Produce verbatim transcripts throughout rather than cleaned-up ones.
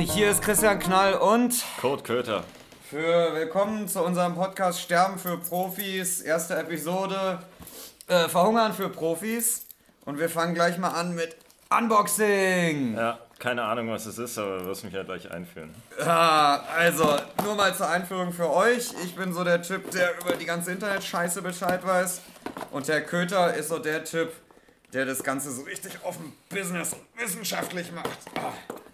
hier ist Christian Knall und Kurt Köter. Für Willkommen zu unserem Podcast Sterben für Profis, erste Episode äh, Verhungern für Profis. Und wir fangen gleich mal an mit Unboxing. Ja, keine Ahnung, was es ist, aber du wirst mich ja gleich einführen. Ah, also, nur mal zur Einführung für euch. Ich bin so der Typ, der über die ganze Internet-Scheiße Bescheid weiß. Und der Köter ist so der Typ, der das Ganze so richtig offen Business und wissenschaftlich macht.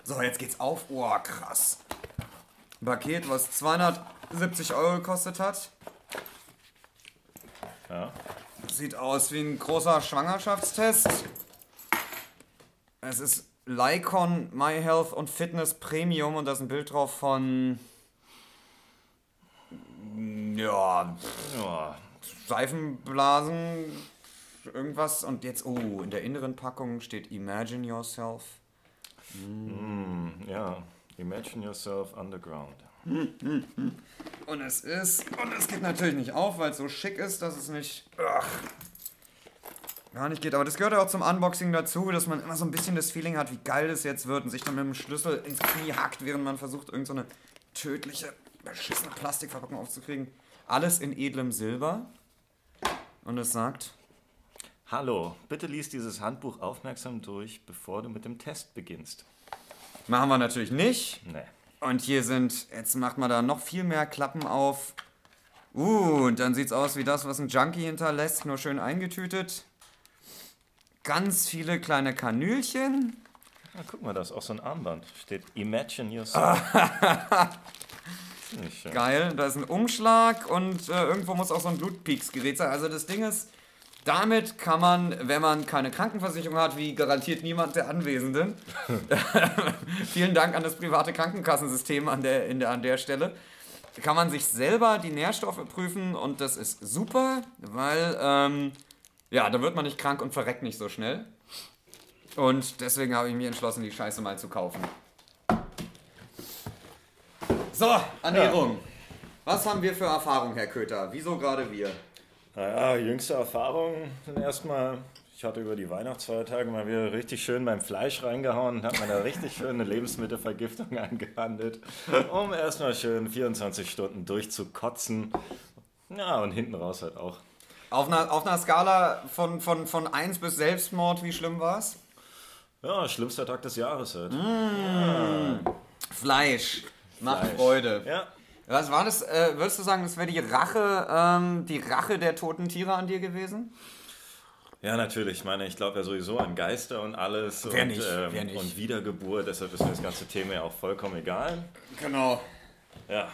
So, jetzt geht's auf. Oh, krass. Ein Paket, was zweihundertsiebzig Euro gekostet hat. Ja. Sieht aus wie ein großer Schwangerschaftstest. Es ist Lycon My Health und Fitness Premium und da ist ein Bild drauf von... Ja... ja Seifenblasen... Irgendwas und jetzt... Oh, in der inneren Packung steht Imagine Yourself. Mm. Mm, ja, Imagine Yourself Underground. Und es ist... Und es geht natürlich nicht auf, weil es so schick ist, dass es nicht... Ach, gar nicht geht. Aber das gehört ja auch zum Unboxing dazu, dass man immer so ein bisschen das Feeling hat, wie geil das jetzt wird und sich dann mit dem Schlüssel ins Knie hackt, während man versucht, irgend so eine tödliche, beschissene Plastikverpackung aufzukriegen. Alles in edlem Silber. Und es sagt... Hallo, bitte lies dieses Handbuch aufmerksam durch, bevor du mit dem Test beginnst. Machen wir natürlich nicht. Nee. Und hier sind, jetzt macht man da noch viel mehr Klappen auf. Uh, und dann sieht's aus wie das, was ein Junkie hinterlässt, nur schön eingetütet. Ganz viele kleine Kanülchen. Na, guck mal, da ist auch so ein Armband. Steht Imagine Yourself. Nicht schön. Geil, da ist ein Umschlag und äh, irgendwo muss auch so ein Blutpeaks-Gerät sein. Also das Ding ist, damit kann man, wenn man keine Krankenversicherung hat, wie garantiert niemand der Anwesenden, vielen Dank an das private Krankenkassensystem an der, in der, an der Stelle, kann man sich selber die Nährstoffe prüfen und das ist super, weil, ähm, ja, da wird man nicht krank und verreckt nicht so schnell. Und deswegen habe ich mich entschlossen, die Scheiße mal zu kaufen. So, Ernährung. Ja. Was haben wir für Erfahrung, Herr Köter? Wieso gerade wir? Naja, jüngste Erfahrung sind erstmal, ich hatte über die Weihnachtsfeiertage mal wieder richtig schön beim Fleisch reingehauen und habe mir da richtig schön eine Lebensmittelvergiftung angehandelt, um erstmal schön vierundzwanzig Stunden durchzukotzen. Ja, und hinten raus halt auch. Auf einer, auf einer Skala von, von, von eins bis Selbstmord, wie schlimm war's? Ja, schlimmster Tag des Jahres halt. Mmh. Ja. Fleisch macht Freude. Ja. Was war das? Äh, würdest du sagen, das wäre die Rache, ähm, die Rache der toten Tiere an dir gewesen? Ja, natürlich. Ich meine, ich glaube ja sowieso an Geister und alles. Wer und, nicht, ähm, wer nicht. Und Wiedergeburt. Deshalb ist mir das ganze Thema ja auch vollkommen egal. Genau. Ja.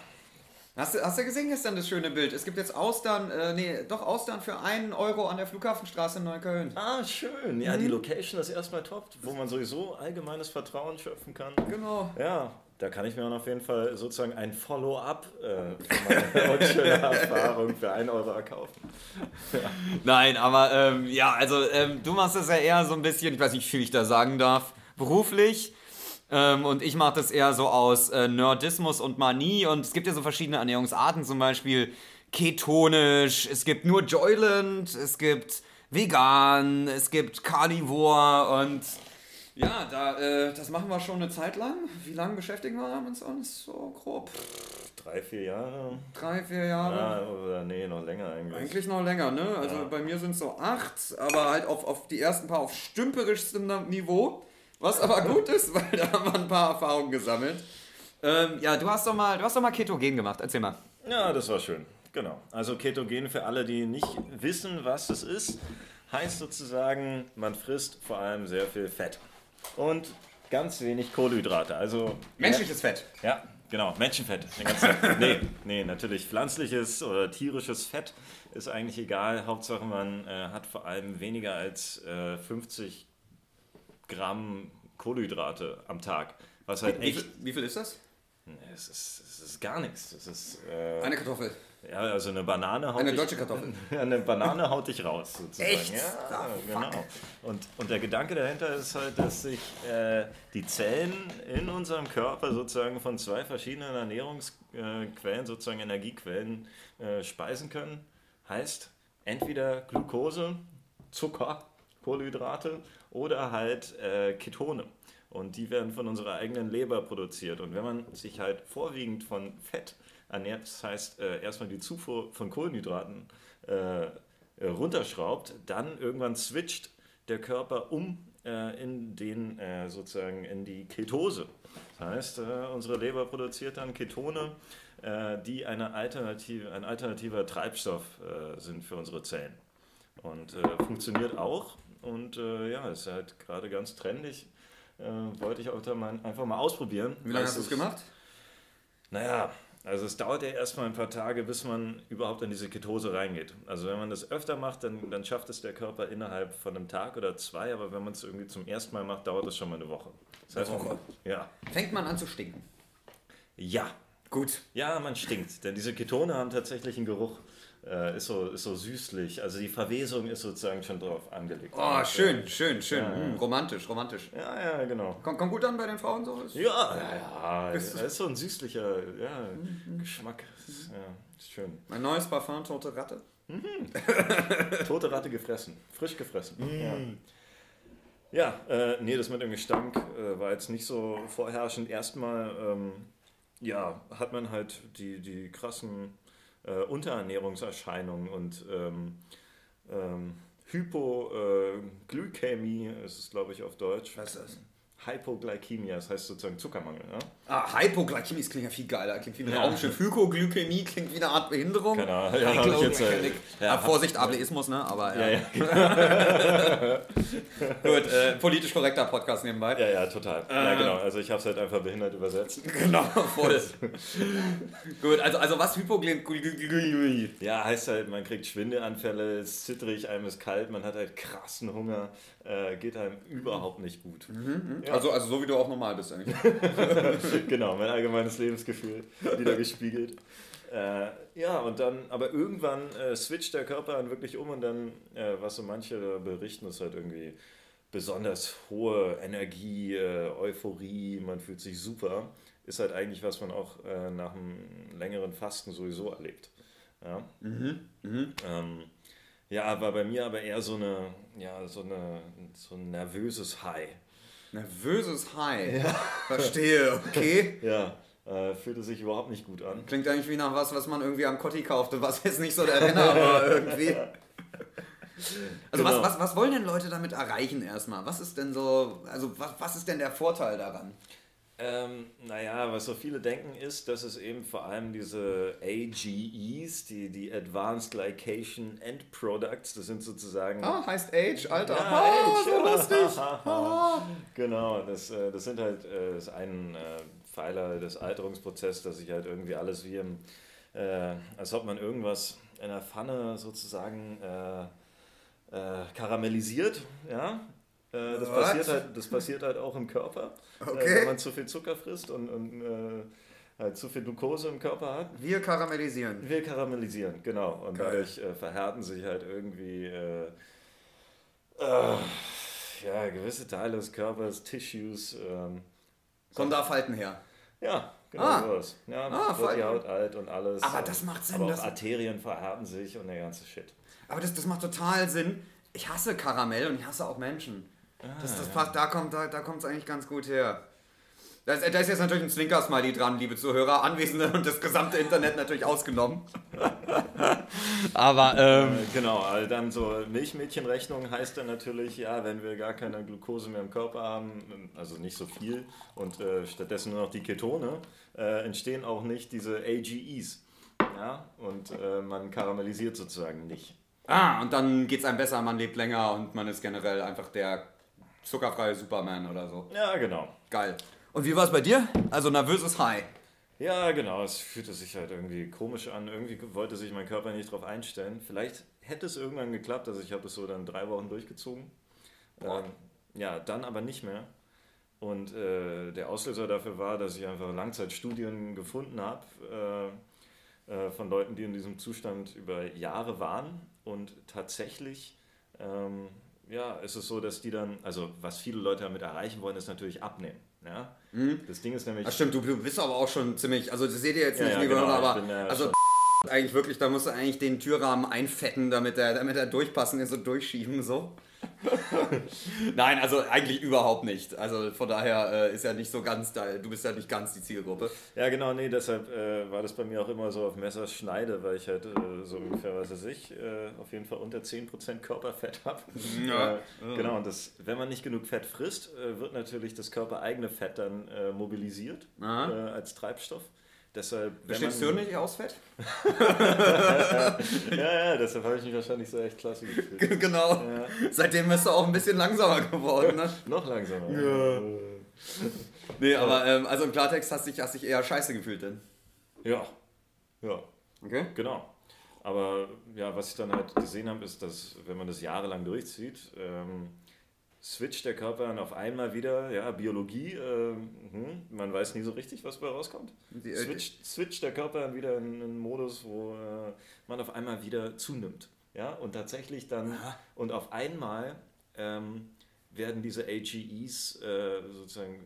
Hast du, hast du gesehen gestern das schöne Bild? Es gibt jetzt Austern, äh, nee, doch Austern für einen Euro an der Flughafenstraße in Neukölln. Ah, schön. Ja, mhm. Die Location ist erstmal top, wo man sowieso allgemeines Vertrauen schöpfen kann. Genau. Ja. Da kann ich mir dann auf jeden Fall sozusagen ein Follow-up äh, für meine unschöne Erfahrung für einen Euro erkaufen. Ja. Nein, aber ähm, ja, also ähm, du machst das ja eher so ein bisschen, ich weiß nicht, wie viel ich da sagen darf, beruflich. Ähm, und ich mache das eher so aus äh, Nerdismus und Manie. Und es gibt ja so verschiedene Ernährungsarten, zum Beispiel ketonisch, es gibt nur Joyland, es gibt vegan, es gibt Carnivore und... Ja, da, äh, das machen wir schon eine Zeit lang. Wie lange beschäftigen wir uns uns so grob? Drei, vier Jahre. Drei, vier Jahre. Ja, oder nee, noch länger eigentlich. Eigentlich noch länger, ne? Also ja. Bei mir sind es so acht, aber halt auf, auf die ersten paar auf stümperischstem Niveau. Was aber gut ist, weil da haben wir ein paar Erfahrungen gesammelt. Ähm, ja, du hast doch mal, du hast doch mal Ketogen gemacht. Erzähl mal. Ja, das war schön. Genau. Also Ketogen für alle, die nicht wissen, was das ist, heißt sozusagen, man frisst vor allem sehr viel Fett. Und ganz wenig Kohlenhydrate, also... Menschliches ja, Fett. Ja, genau, Menschenfett. Den ganzen, nee, nee, natürlich pflanzliches oder tierisches Fett ist eigentlich egal. Hauptsache man äh, hat vor allem weniger als äh, fünfzig Gramm Kohlenhydrate am Tag. Was halt echt... Wie viel, wie viel ist das? Nee, es, ist, es ist gar nichts. Das ist, äh, eine Kartoffel. Ja, also eine Banane haut eine dich... Eine deutsche Kartoffel. Eine Banane haut dich raus, sozusagen. Echt? Ja, genau. Und, und der Gedanke dahinter ist halt, dass sich äh, die Zellen in unserem Körper sozusagen von zwei verschiedenen Ernährungsquellen, sozusagen Energiequellen, äh, speisen können. Heißt, entweder Glucose, Zucker, Kohlenhydrate oder halt äh, Ketone. und die werden von unserer eigenen Leber produziert. Und wenn man sich halt vorwiegend von Fett ernährt, das heißt äh, erstmal die Zufuhr von Kohlenhydraten äh, runterschraubt, dann irgendwann switcht der Körper um äh, in den äh, sozusagen in die Ketose. Das heißt, äh, unsere Leber produziert dann Ketone, äh, die eine Alternative, ein alternativer Treibstoff äh, sind für unsere Zellen. Und äh, funktioniert auch und äh, ja, ist halt gerade ganz trendig. Äh, wollte ich auch da mal einfach mal ausprobieren. Wie lange hast du es gemacht? Naja, also es dauert ja erstmal ein paar Tage, bis man überhaupt in diese Ketose reingeht. Also wenn man das öfter macht, dann, dann schafft es der Körper innerhalb von einem Tag oder zwei, aber wenn man es irgendwie zum ersten Mal macht, dauert es schon mal eine Woche. Das heißt, eine Woche. Ja. Fängt man an zu stinken? Ja. Gut. Ja, man stinkt, denn diese Ketone haben tatsächlich einen Geruch. Äh, ist, so, ist so süßlich. Also die Verwesung ist sozusagen schon drauf angelegt. Oh, schön, schön, schön. Ja, ja. Hm, romantisch, romantisch. Ja, ja, genau. Kommt komm gut an bei den Frauen so? Ist, ja, ja, ja. Ist, ist so ein süßlicher ja, mhm. Geschmack. Ist, ja, ist schön. Mein neues Parfum, Tote Ratte. Mhm. Tote Ratte gefressen. Frisch gefressen. Mhm. Ja, ja äh, nee, das mit dem Gestank äh, war jetzt nicht so vorherrschend. Erstmal ähm, ja, hat man halt die, die krassen Äh, Unterernährungserscheinungen und ähm, ähm, Hypoglykämie äh, ist es, glaube ich, auf Deutsch. Was ist das? Hypoglykämie, das heißt sozusagen Zuckermangel. Ne? Ah, Hypoglykämie, das klingt ja viel geiler, klingt wie ein ja. Raumschiff. Hypoglykämie klingt wie eine Art Behinderung. Genau, ja, ja, ich jetzt, äh, ja, Vorsicht, Ableismus, ne? Aber ja. ja, ja. Gut, äh, politisch korrekter Podcast nebenbei. Ja, ja, total. Äh, ja, genau, also ich habe es halt einfach behindert übersetzt. Genau, voll. Gut, also, also was Hypoglykämie? Ja, heißt halt, man kriegt Schwindelanfälle, ist zittrig, einem ist kalt, man hat halt krassen Hunger, äh, geht einem überhaupt nicht gut. Mhm, ja. Also, also so wie du auch normal bist eigentlich. Genau, mein allgemeines Lebensgefühl wieder gespiegelt. Äh, ja, und dann, aber irgendwann äh, switcht der Körper dann wirklich um und dann, äh, was so manche berichten, ist halt irgendwie besonders hohe Energie, äh, Euphorie, man fühlt sich super. Ist halt eigentlich, was man auch äh, nach einem längeren Fasten sowieso erlebt. Ja, mhm. Mhm. Ähm, ja, war bei mir aber eher so eine, ja, so eine, so ein nervöses High. Nervöses High. Ja. Verstehe, okay. Ja, äh, fühlte sich überhaupt nicht gut an. Klingt eigentlich wie nach was, was man irgendwie am Kotti kaufte, was jetzt nicht so der Renner war irgendwie. Also genau. was, was, was wollen denn Leute damit erreichen erstmal? Was ist denn so, also was, was ist denn der Vorteil daran? Ähm, naja, was so viele denken ist, dass es eben vor allem diese A G Es, die, die Advanced Glycation End Products, das sind sozusagen... Ah, heißt Age, Alter. Ja, ah, Age. So lustig. Ah. Genau, das, das sind halt das ein Pfeiler des Alterungsprozesses, dass sich halt irgendwie alles wie im... Äh, als ob man irgendwas in der Pfanne sozusagen äh, äh, karamellisiert, ja. Das passiert, halt, das passiert halt auch im Körper, okay. äh, wenn man zu viel Zucker frisst und, und äh, halt zu viel Glucose im Körper hat. Wir karamellisieren. Wir karamellisieren, genau. Und Geil. Dadurch äh, verhärten sich halt irgendwie äh, äh, ja, gewisse Teile des Körpers, Tissues. Ähm, Kommen da Falten her? Ja, genau ah. sowas. Ja, ah, wird die Haut alt und alles. Aber und, das macht Sinn. Aber auch Arterien verhärten sich und der ganze Shit. Aber das, das macht total Sinn. Ich hasse Karamell und ich hasse auch Menschen. Das, das passt, da kommt es da, da eigentlich ganz gut her. Da ist, da ist jetzt natürlich ein Zwinker-Smiley dran, liebe Zuhörer, Anwesende und das gesamte Internet natürlich ausgenommen. Aber, ähm... Genau, also dann so Milchmädchenrechnung heißt dann natürlich, ja, wenn wir gar keine Glucose mehr im Körper haben, also nicht so viel, und äh, stattdessen nur noch die Ketone, äh, entstehen auch nicht diese A G Es. Ja, und äh, man karamellisiert sozusagen nicht. Ah, und dann geht's einem besser, man lebt länger und man ist generell einfach der zuckerfreie Superman oder so. Ja, genau. Geil. Und wie war es bei dir? Also nervöses High. Ja, genau. Es fühlte sich halt irgendwie komisch an. Irgendwie wollte sich mein Körper nicht drauf einstellen. Vielleicht hätte es irgendwann geklappt. Also ich habe es so dann drei Wochen durchgezogen. Ähm, ja, dann aber nicht mehr. Und äh, der Auslöser dafür war, dass ich einfach Langzeitstudien gefunden habe äh, äh, von Leuten, die in diesem Zustand über Jahre waren. Und tatsächlich ähm, ja, ist es so, dass die dann, also was viele Leute damit erreichen wollen, ist natürlich abnehmen. Ja? Mhm. Das Ding ist nämlich... Ach stimmt, du, du bist aber auch schon ziemlich, also das seht ihr jetzt ja, nicht, ja, genau, aber... Ja also schon. Eigentlich wirklich, da musst du eigentlich den Türrahmen einfetten, damit er, damit er durchpassen ist und durchschieben, so. Nein, also eigentlich überhaupt nicht. Also von daher äh, ist ja nicht so ganz, da, du bist ja nicht ganz die Zielgruppe. Ja genau, nee, deshalb äh, war das bei mir auch immer so auf Messerschneide, weil ich halt äh, so ungefähr, was weiß ich, äh, auf jeden Fall unter zehn Prozent Körperfett habe. Ja. Äh, genau, und das, wenn man nicht genug Fett frisst, äh, wird natürlich das körpereigene Fett dann äh, mobilisiert äh, als Treibstoff. Deshalb, Bestimmst man, du nicht aus Fett? ja, ja, deshalb habe ich mich wahrscheinlich so echt klasse gefühlt. Genau. Ja. Seitdem bist du auch ein bisschen langsamer geworden, ne? Noch langsamer. Ja. Nee, aber ähm, also im Klartext hast du dich, hast dich eher scheiße gefühlt denn? Ja. Ja. Okay. Genau. Aber ja, was ich dann halt gesehen habe, ist, dass wenn man das jahrelang durchzieht, ähm, switcht der Körper dann auf einmal wieder, ja, Biologie, äh, hm, man weiß nie so richtig, was dabei rauskommt. Switcht, switcht der Körper dann wieder in einen Modus, wo äh, man auf einmal wieder zunimmt. Ja, und tatsächlich dann, aha, und auf einmal ähm, werden diese A G Es äh, sozusagen,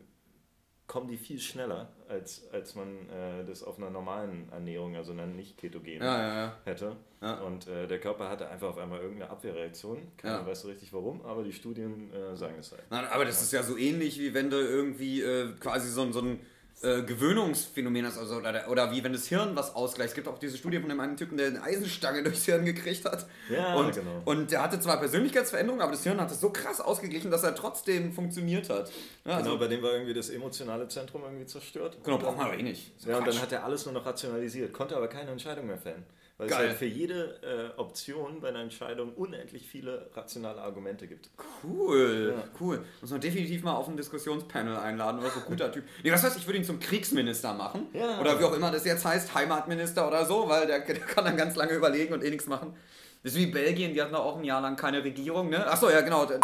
kommen die viel schneller, als, als man äh, das auf einer normalen Ernährung, also einer nicht ketogenen, ja, ja, ja, hätte. Ja. Und äh, der Körper hatte einfach auf einmal irgendeine Abwehrreaktion. Keiner, ja, weiß so richtig warum, aber die Studien äh, sagen es halt. Nein, aber das, ja, ist ja so ähnlich, wie wenn du irgendwie äh, quasi so, so ein äh, Gewöhnungsphänomen hast, also, oder, oder wie wenn das Hirn was ausgleicht. Es gibt auch diese Studie von dem einen Typen, der eine Eisenstange durchs Hirn gekriegt hat. Ja, und, genau. Und der hatte zwar Persönlichkeitsveränderungen, aber das Hirn hat es so krass ausgeglichen, dass er trotzdem funktioniert hat. Ja, genau, also, bei dem war irgendwie das emotionale Zentrum irgendwie zerstört. Genau, braucht man aber eh nicht. Ja, Quatsch. Und dann hat er alles nur noch rationalisiert, konnte aber keine Entscheidung mehr fällen. Weil Geil. es halt für jede äh, Option bei einer Entscheidung unendlich viele rationale Argumente gibt. Cool, ja. cool. Muss man definitiv mal auf ein Diskussionspanel einladen, oder so ein guter Typ. Nee, was heißt, ich würde ihn zum Kriegsminister machen. Ja. Oder wie auch immer das jetzt heißt, Heimatminister oder so, weil der, der kann dann ganz lange überlegen und eh nichts machen. Das ist wie Belgien, die hatten doch auch ein Jahr lang keine Regierung, ne? Achso, ja genau, der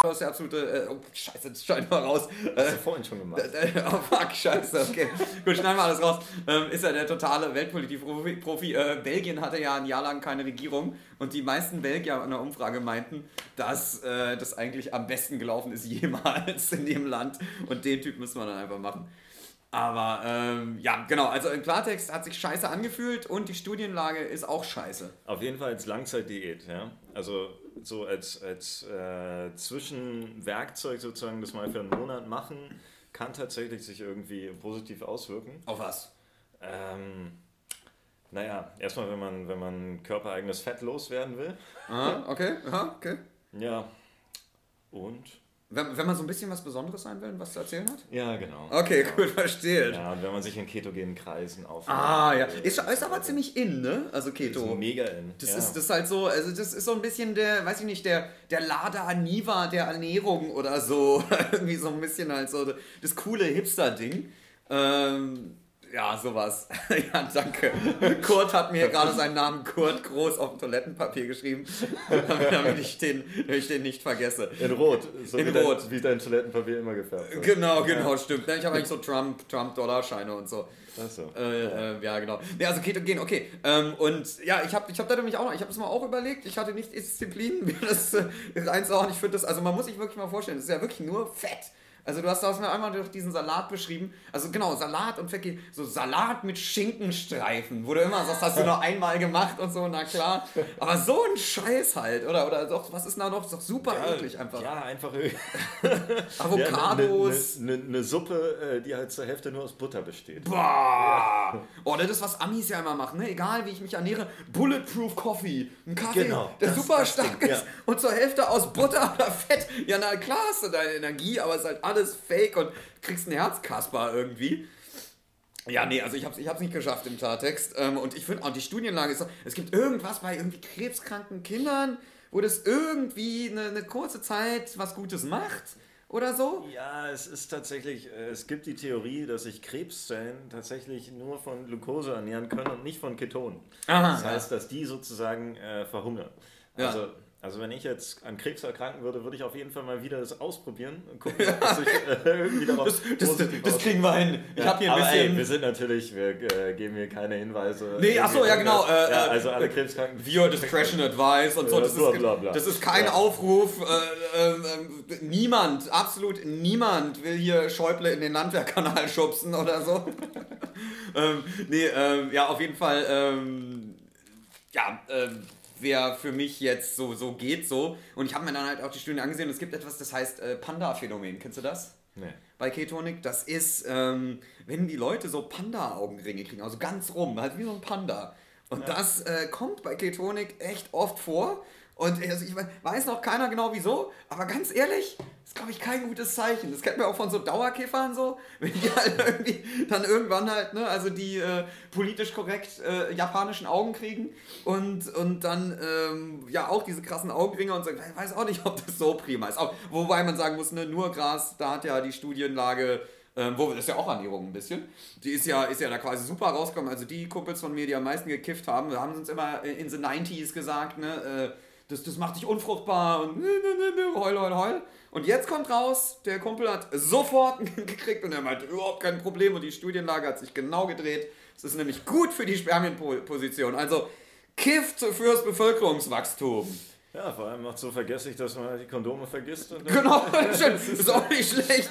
das ist der absolute... Äh, oh, scheiße, das scheint mal raus. Das hast du vorhin schon gemacht. Oh, fuck, scheiße, okay. Gut, schneiden wir alles raus. Ähm, ist ja der totale Weltpolitik-Profi. Äh, Belgien hatte ja ein Jahr lang keine Regierung und die meisten Belgier in der Umfrage meinten, dass äh, das eigentlich am besten gelaufen ist jemals in dem Land. Und den Typ müssen wir dann einfach machen. Aber ähm, ja, genau, also im Klartext hat sich scheiße angefühlt und die Studienlage ist auch scheiße. Auf jeden Fall als Langzeitdiät, ja. Also so als, als äh, Zwischenwerkzeug sozusagen, das mal für einen Monat machen, kann tatsächlich sich irgendwie positiv auswirken. Auf was? Ähm, naja, erstmal, wenn man, wenn man körpereigenes Fett loswerden will. Aha, okay, aha, okay. Ja, und... Wenn, wenn man so ein bisschen was Besonderes sein will, was zu erzählen hat? Ja, genau. Okay, genau. Gut, verstehe. Ja, und wenn man sich in ketogenen Kreisen aufhält. Ah, ja. Ist, ist aber ziemlich in, ne? Also Keto. Das ist mega in. Das, ja. ist, das ist halt so, also das ist so ein bisschen der, weiß ich nicht, der, der Lada Niva der Ernährung oder so. Irgendwie so ein bisschen halt so das coole Hipster-Ding. Ähm... Ja, sowas. Ja, danke. Kurt hat mir gerade seinen Namen Kurt groß auf dem Toilettenpapier geschrieben, damit ich den, damit ich den nicht vergesse. In Rot. So in wie Rot. Dein, wie dein Toilettenpapier immer gefärbt wird. Genau, genau, stimmt. Ich habe eigentlich so Trump, Trump-Dollarscheine und so. Ach so. Äh, äh, ja, genau. Ja, also Ketogen, okay. Ähm, und ja, ich habe ich hab da nämlich auch noch, ich habe es mal auch überlegt, ich hatte nicht Disziplin, das ist eins auch, ich finde das, also man muss sich wirklich mal vorstellen, das ist ja wirklich nur Fett. Also du hast das mir einmal durch diesen Salat beschrieben. Also genau, Salat und Fett, so Salat mit Schinkenstreifen, wo du immer sagst, hast du noch einmal gemacht und so, na klar. Aber so ein Scheiß halt, oder? Oder doch, was ist da noch? Ist doch super ja, eklig einfach. Ja, einfach Avocados. Eine ja, ne, ne, ne Suppe, die halt zur Hälfte nur aus Butter besteht. Boah! Ja. Oh, das ist, was Amis ja immer machen, ne? Egal, wie ich mich ernähre. Bulletproof Coffee. Ein Kaffee, genau, der super stark Ding, ist ja. und zur Hälfte aus Butter oder Fett. Ja, na klar hast du deine Energie, aber es ist halt alles fake und kriegst einen Herzkasper irgendwie. Ja, nee, also ich hab's, ich hab's nicht geschafft im Klartext. Ähm, und ich finde auch die Studienlage ist so, es gibt irgendwas bei irgendwie krebskranken Kindern, wo das irgendwie eine, eine kurze Zeit was Gutes macht oder so. Ja, es ist tatsächlich, es gibt die Theorie, dass sich Krebszellen tatsächlich nur von Glucose ernähren können und nicht von Ketonen. Aha, das heißt, ja. dass die sozusagen äh, verhungern. Also ja. Also wenn ich jetzt an Krebs erkranken würde, würde ich auf jeden Fall mal wieder das ausprobieren und gucken, ob das sich äh, irgendwie darauf das, das, positiv Das kriegen wir hin. Ich ja, hab hier ein aber bisschen... Ey, wir sind natürlich, wir äh, geben hier keine Hinweise. Nee, achso, ja genau. Äh, ja, also alle Krebskranken... Viewer Discretion Advice und so. Das, bla, bla, bla. Ist, das ist kein ja. Aufruf. Äh, äh, äh, niemand, absolut niemand will hier Schäuble in den Landwehrkanal schubsen oder so. ähm, nee, äh, ja, auf jeden Fall... Ähm, ja, ähm, wer für mich jetzt so, so geht so. Und ich habe mir dann halt auch die Studie angesehen und es gibt etwas, das heißt äh, Panda-Phänomen. Kennst du das? Nee. Bei Ketonic, das ist, ähm, wenn die Leute so Panda-Augenringe kriegen, also ganz rum, halt wie so ein Panda. Und ja. das äh, kommt bei Ketonic echt oft vor. Und also ich weiß noch keiner genau wieso, aber ganz ehrlich, das ist, glaube ich, kein gutes Zeichen. Das kennt man auch von so Dauerkäfern so, wenn die halt irgendwie dann irgendwann halt, ne, also die äh, politisch korrekt äh, japanischen Augen kriegen und, und dann ähm, ja auch diese krassen Augenringe und so. Ich weiß auch nicht, ob das so prima ist. Auch, wobei man sagen muss, ne, nur Gras, da hat ja die Studienlage... Ähm, wo das ist ja auch Annäherung ein bisschen. Die ist ja, ist ja da quasi super rausgekommen. Also die Kumpels von mir, die am meisten gekifft haben, haben uns immer in the nineties gesagt, ne, äh, das, das macht dich unfruchtbar und heul, heul, heul. Und jetzt kommt raus, der Kumpel hat sofort gekriegt und er meinte, überhaupt kein Problem. Und die Studienlage hat sich genau gedreht. Es ist nämlich gut für die Spermienposition. Also kifft fürs Bevölkerungswachstum. Ja, vor allem macht so vergesslich, dass man die Kondome vergisst. Und genau, schön. Ist auch nicht schlecht.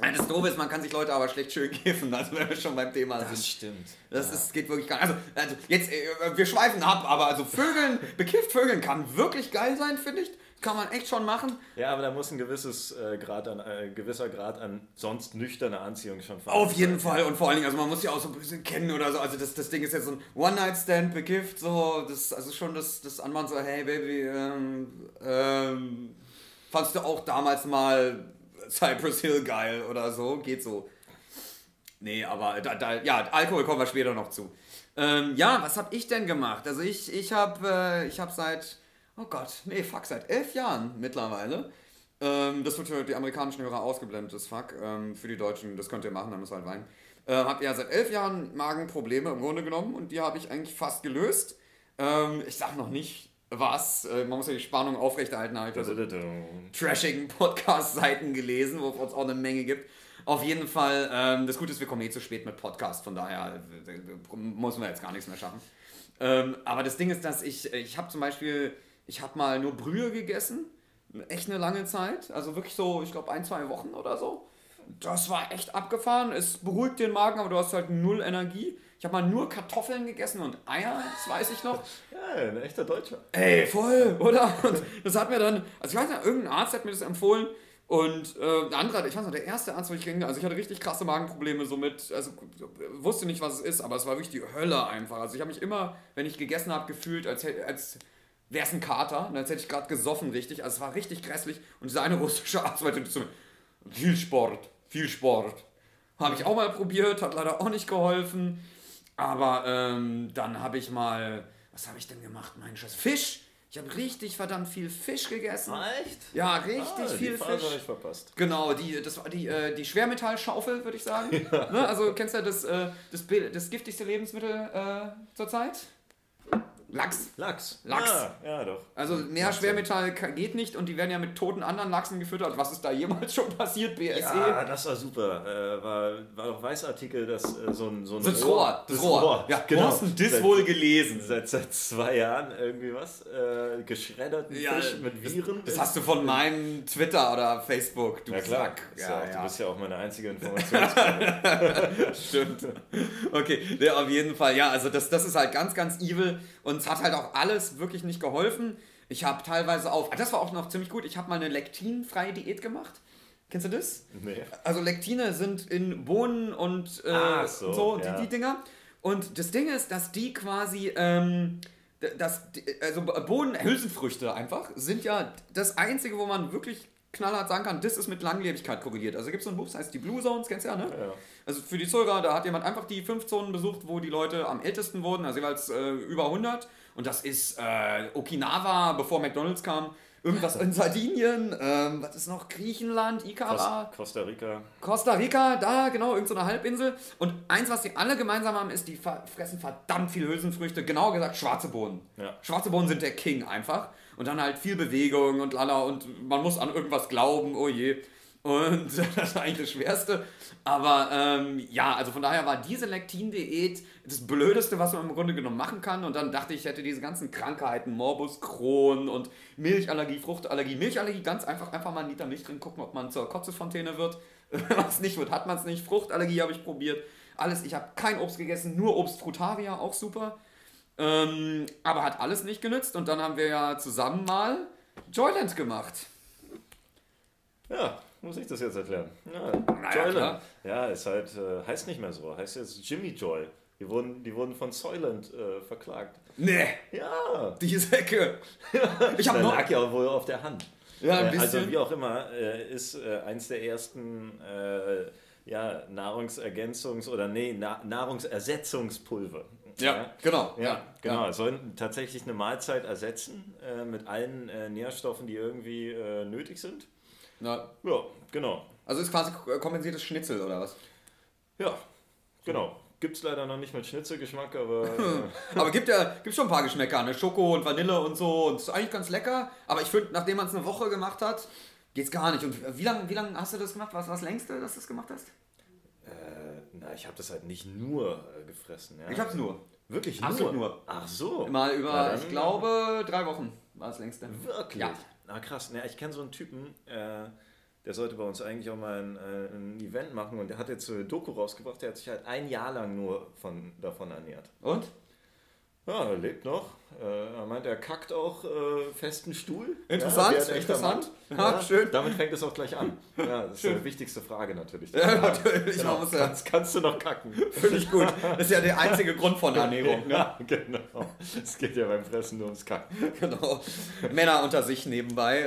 Das Doofe ist, man kann sich Leute aber schlecht schön kiffen, also wenn wir schon beim Thema das sind. Das stimmt. Das ja. ist, geht wirklich gar nicht. Also, also jetzt, wir schweifen ab, aber also Vögeln, bekifft Vögeln kann wirklich geil sein, finde ich. Kann man echt schon machen. Ja, aber da muss ein gewisses äh, Grad an, äh, gewisser Grad an sonst nüchterner Anziehung schon fallen. Auf jeden Fall. Und vor allen Dingen, also man muss ja auch so ein bisschen kennen oder so. Also das, das Ding ist jetzt so ein One-Night-Stand, bekifft, so. Das, also schon das, das Anmachen so, hey Baby, ähm, ähm, fandst du auch damals mal Cypress Hill geil oder so? Geht so. Nee, aber da, da, ja, Alkohol kommen wir später noch zu. Ähm, ja, was hab ich denn gemacht? Also ich, ich hab, äh, ich hab seit... Oh Gott, nee, fuck, seit elf Jahren mittlerweile. Ähm, das wird für die amerikanischen Hörer ausgeblendet, das fuck. Ähm, für die Deutschen, das könnt ihr machen, dann müsst ihr halt weinen. Ähm, hab ja seit elf Jahren Magenprobleme im Grunde genommen und die habe ich eigentlich fast gelöst. Ähm, ich sag noch nicht, was. Äh, man muss ja die Spannung aufrechterhalten. Da habe ich so trashigen Podcast-Seiten gelesen, wo es auch eine Menge gibt. Auf jeden Fall, ähm, das Gute ist, wir kommen eh zu spät mit Podcast, von daher äh, müssen wir jetzt gar nichts mehr schaffen. Ähm, aber das Ding ist, dass ich, ich habe zum Beispiel... Ich habe mal nur Brühe gegessen, echt eine lange Zeit, also wirklich so, ich glaube ein, zwei Wochen oder so. Das war echt abgefahren, es beruhigt den Magen, aber du hast halt null Energie. Ich habe mal nur Kartoffeln gegessen und Eier, das weiß ich noch. Ja, ein echter Deutscher. Ey, voll, oder? Und das hat mir dann, also ich weiß nicht, irgendein Arzt hat mir das empfohlen und äh, der andere, ich weiß noch, der erste Arzt, wo ich ging, also ich hatte richtig krasse Magenprobleme, somit, also wusste nicht, was es ist, aber es war wirklich die Hölle einfach. Also ich habe mich immer, wenn ich gegessen habe, gefühlt, als als wäre es ein Kater, und als hätte ich gerade gesoffen, richtig. Also es war richtig grässlich. Und dieser eine russische Arzt meinte zu mir, viel Sport, viel Sport. Habe ich auch mal probiert, hat leider auch nicht geholfen. Aber ähm, dann habe ich mal, was habe ich denn gemacht, mein Scheiß? Fisch! Ich habe richtig verdammt viel Fisch gegessen. Echt? Ja, richtig ah, viel die Fisch. Phase habe ich verpasst. Genau, die, das war die, äh, die Schwermetallschaufel, würde ich sagen. Ja. Ne? Also kennst du ja das, äh, das, das giftigste Lebensmittel äh, zurzeit? Lachs. Lachs. Lachs. Ja, ja doch. Also mehr Lachs Schwermetall kann, geht nicht und die werden ja mit toten anderen Lachsen gefüttert. Was ist da jemals schon passiert, B S E? Ja, das war super. Äh, war, war doch Weißartikel, dass äh, so ein... So ein das Rohr. Das Rohr. Rohr. Ja, genau. Du hast ein Dis wohl gelesen. Seit, seit zwei Jahren irgendwie was. Äh, geschredderten ja, Fisch mit Viren. Das, das hast du von meinem Twitter oder Facebook, du ja, Sack. Ja, ja, ja. Du bist ja auch meine einzige Informationsquelle. Stimmt. Okay, ja, auf jeden Fall. Ja, also das, das ist halt ganz, ganz evil und hat halt auch alles wirklich nicht geholfen. Ich habe teilweise auch, das war auch noch ziemlich gut, ich habe mal eine lektinfreie Diät gemacht. Kennst du das? Nee. Also Lektine sind in Bohnen und äh, ah, so, so ja. die, die Dinger. Und das Ding ist, dass die quasi, ähm, dass, also Bohnen, Hülsenfrüchte einfach, sind ja das Einzige, wo man wirklich knallhart sagen kann, das ist mit Langlebigkeit korreliert. Also gibt es so ein Buch, das heißt die Blue Zones, kennst du ja, ne? Ja, ja. Also für die Zuhörer, da hat jemand einfach die fünf Zonen besucht, wo die Leute am ältesten wurden, also jeweils äh, über hundert. Und das ist äh, Okinawa, bevor McDonalds kam, irgendwas in Sardinien, ähm, was ist noch, Griechenland, Ikaria. Costa Rica. Costa Rica, da genau, irgend so eine Halbinsel. Und eins, was die alle gemeinsam haben, ist, die fressen verdammt viel Hülsenfrüchte, genauer gesagt schwarze Bohnen. Ja. Schwarze Bohnen sind der King einfach. Und dann halt viel Bewegung und lala und man muss an irgendwas glauben, oh je. Und das ist eigentlich das Schwerste. Aber ähm, ja, also von daher war diese Lektin-Diät das Blödeste, was man im Grunde genommen machen kann. Und dann dachte ich, ich hätte diese ganzen Krankheiten, Morbus Crohn und Milchallergie, Fruchtallergie. Milchallergie, ganz einfach, einfach mal einen Liter Milch drin gucken, ob man zur Kotzefontäne wird. Wenn man es nicht wird, hat man es nicht. Fruchtallergie habe ich probiert. Alles, ich habe kein Obst gegessen, nur Obst Frutaria, auch super. Ähm, aber hat alles nicht genützt und dann haben wir ja zusammen mal Joyland gemacht. Ja, muss ich das jetzt erklären? Ja, naja, Joyland. Ja, ist halt, äh, heißt nicht mehr so, heißt jetzt Jimmy Joy. Die wurden, die wurden von Soylent äh, verklagt. Nee! Ja! Die Säcke! Ich hab noch... lag ja wohl auf der Hand. Ja, ein äh, bisschen. Also wie auch immer, äh, ist äh, eins der ersten äh, ja, Nahrungsergänzungs- oder nee, Na- Nahrungsersetzungspulver. Ja, ja, genau. Ja, genau. Ja. Es soll tatsächlich eine Mahlzeit ersetzen äh, mit allen äh, Nährstoffen, die irgendwie äh, nötig sind. Na. Ja, genau. Also ist quasi kompensiertes Schnitzel oder was? Ja, genau. Gibt's leider noch nicht mit Schnitzelgeschmack, aber... Äh. aber gibt ja gibt schon ein paar Geschmäcker, ne? Schoko und Vanille und so. Und ist eigentlich ganz lecker. Aber ich finde, nachdem man es eine Woche gemacht hat, geht's gar nicht. Und wie lange wie lang hast du das gemacht? Was war das längste, dass du das gemacht hast? Äh, na, ich habe das halt nicht nur äh, gefressen. Ja? Ich hab's nur. Wirklich nur? Absolut nur. Ach so. Mal über, ja, ich glaube, drei Wochen war das längste. Wirklich? Ja. Na krass. Na, ich kenne so einen Typen, äh, der sollte bei uns eigentlich auch mal ein, äh, ein Event machen und der hat jetzt so eine Doku rausgebracht, der hat sich halt ein Jahr lang nur von, davon ernährt. Und? Ja, er lebt noch. Äh, er meint, er kackt auch äh, festen Stuhl. Interessant, ja, interessant. Ja, ja, schön. Damit fängt es auch gleich an. Ja, das ist die wichtigste Frage natürlich. Ja, natürlich. Genau. Muss ja. Kannst, kannst du noch kacken. Völlig gut. Das ist ja der einzige Grund von Ernährung. Ne? Ja, genau. Es geht ja beim Fressen nur ums Kacken. Genau. Männer unter sich nebenbei.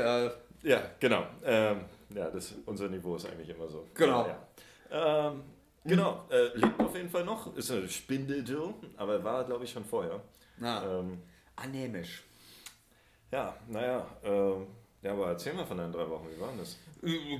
Äh. Ja, genau. Ähm, ja, das, unser Niveau ist eigentlich immer so. Genau. Ja. Ähm, Genau, äh, lebt auf jeden Fall noch. Ist eine Spindel, aber war, glaube ich, schon vorher. Na, ähm, anämisch. Ja, naja. Ähm, ja, aber erzähl mal von deinen drei Wochen, wie war das?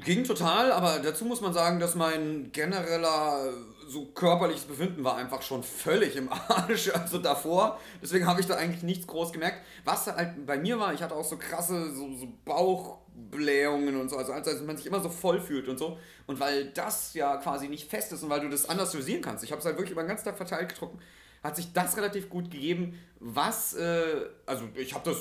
Ging total, aber dazu muss man sagen, dass mein genereller so körperliches Befinden war einfach schon völlig im Arsch, also davor. Deswegen habe ich da eigentlich nichts groß gemerkt. Was halt bei mir war, ich hatte auch so krasse so, so Bauch... Blähungen und so, also als man sich immer so voll fühlt und so. Und weil das ja quasi nicht fest ist und weil du das anders dosieren kannst, ich habe es halt wirklich über den ganzen Tag verteilt getrunken, hat sich das relativ gut gegeben, was, äh, also ich habe das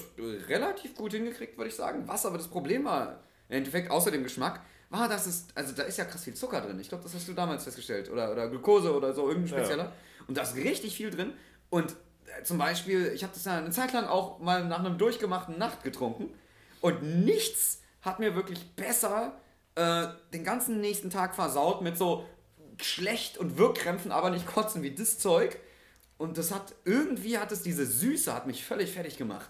relativ gut hingekriegt, würde ich sagen. Was aber das Problem war, im Endeffekt außer dem Geschmack, war, dass es, also da ist ja krass viel Zucker drin. Ich glaube, das hast du damals festgestellt. Oder, oder Glucose oder so, irgendein spezieller. Ja. Und da ist richtig viel drin. Und äh, zum Beispiel, ich habe das ja eine Zeit lang auch mal nach einem durchgemachten Nacht getrunken und nichts hat mir wirklich besser äh, den ganzen nächsten Tag versaut mit so schlecht und Wirkkrämpfen, aber nicht kotzen wie das Zeug. Und das hat, irgendwie hat es diese Süße, hat mich völlig fertig gemacht.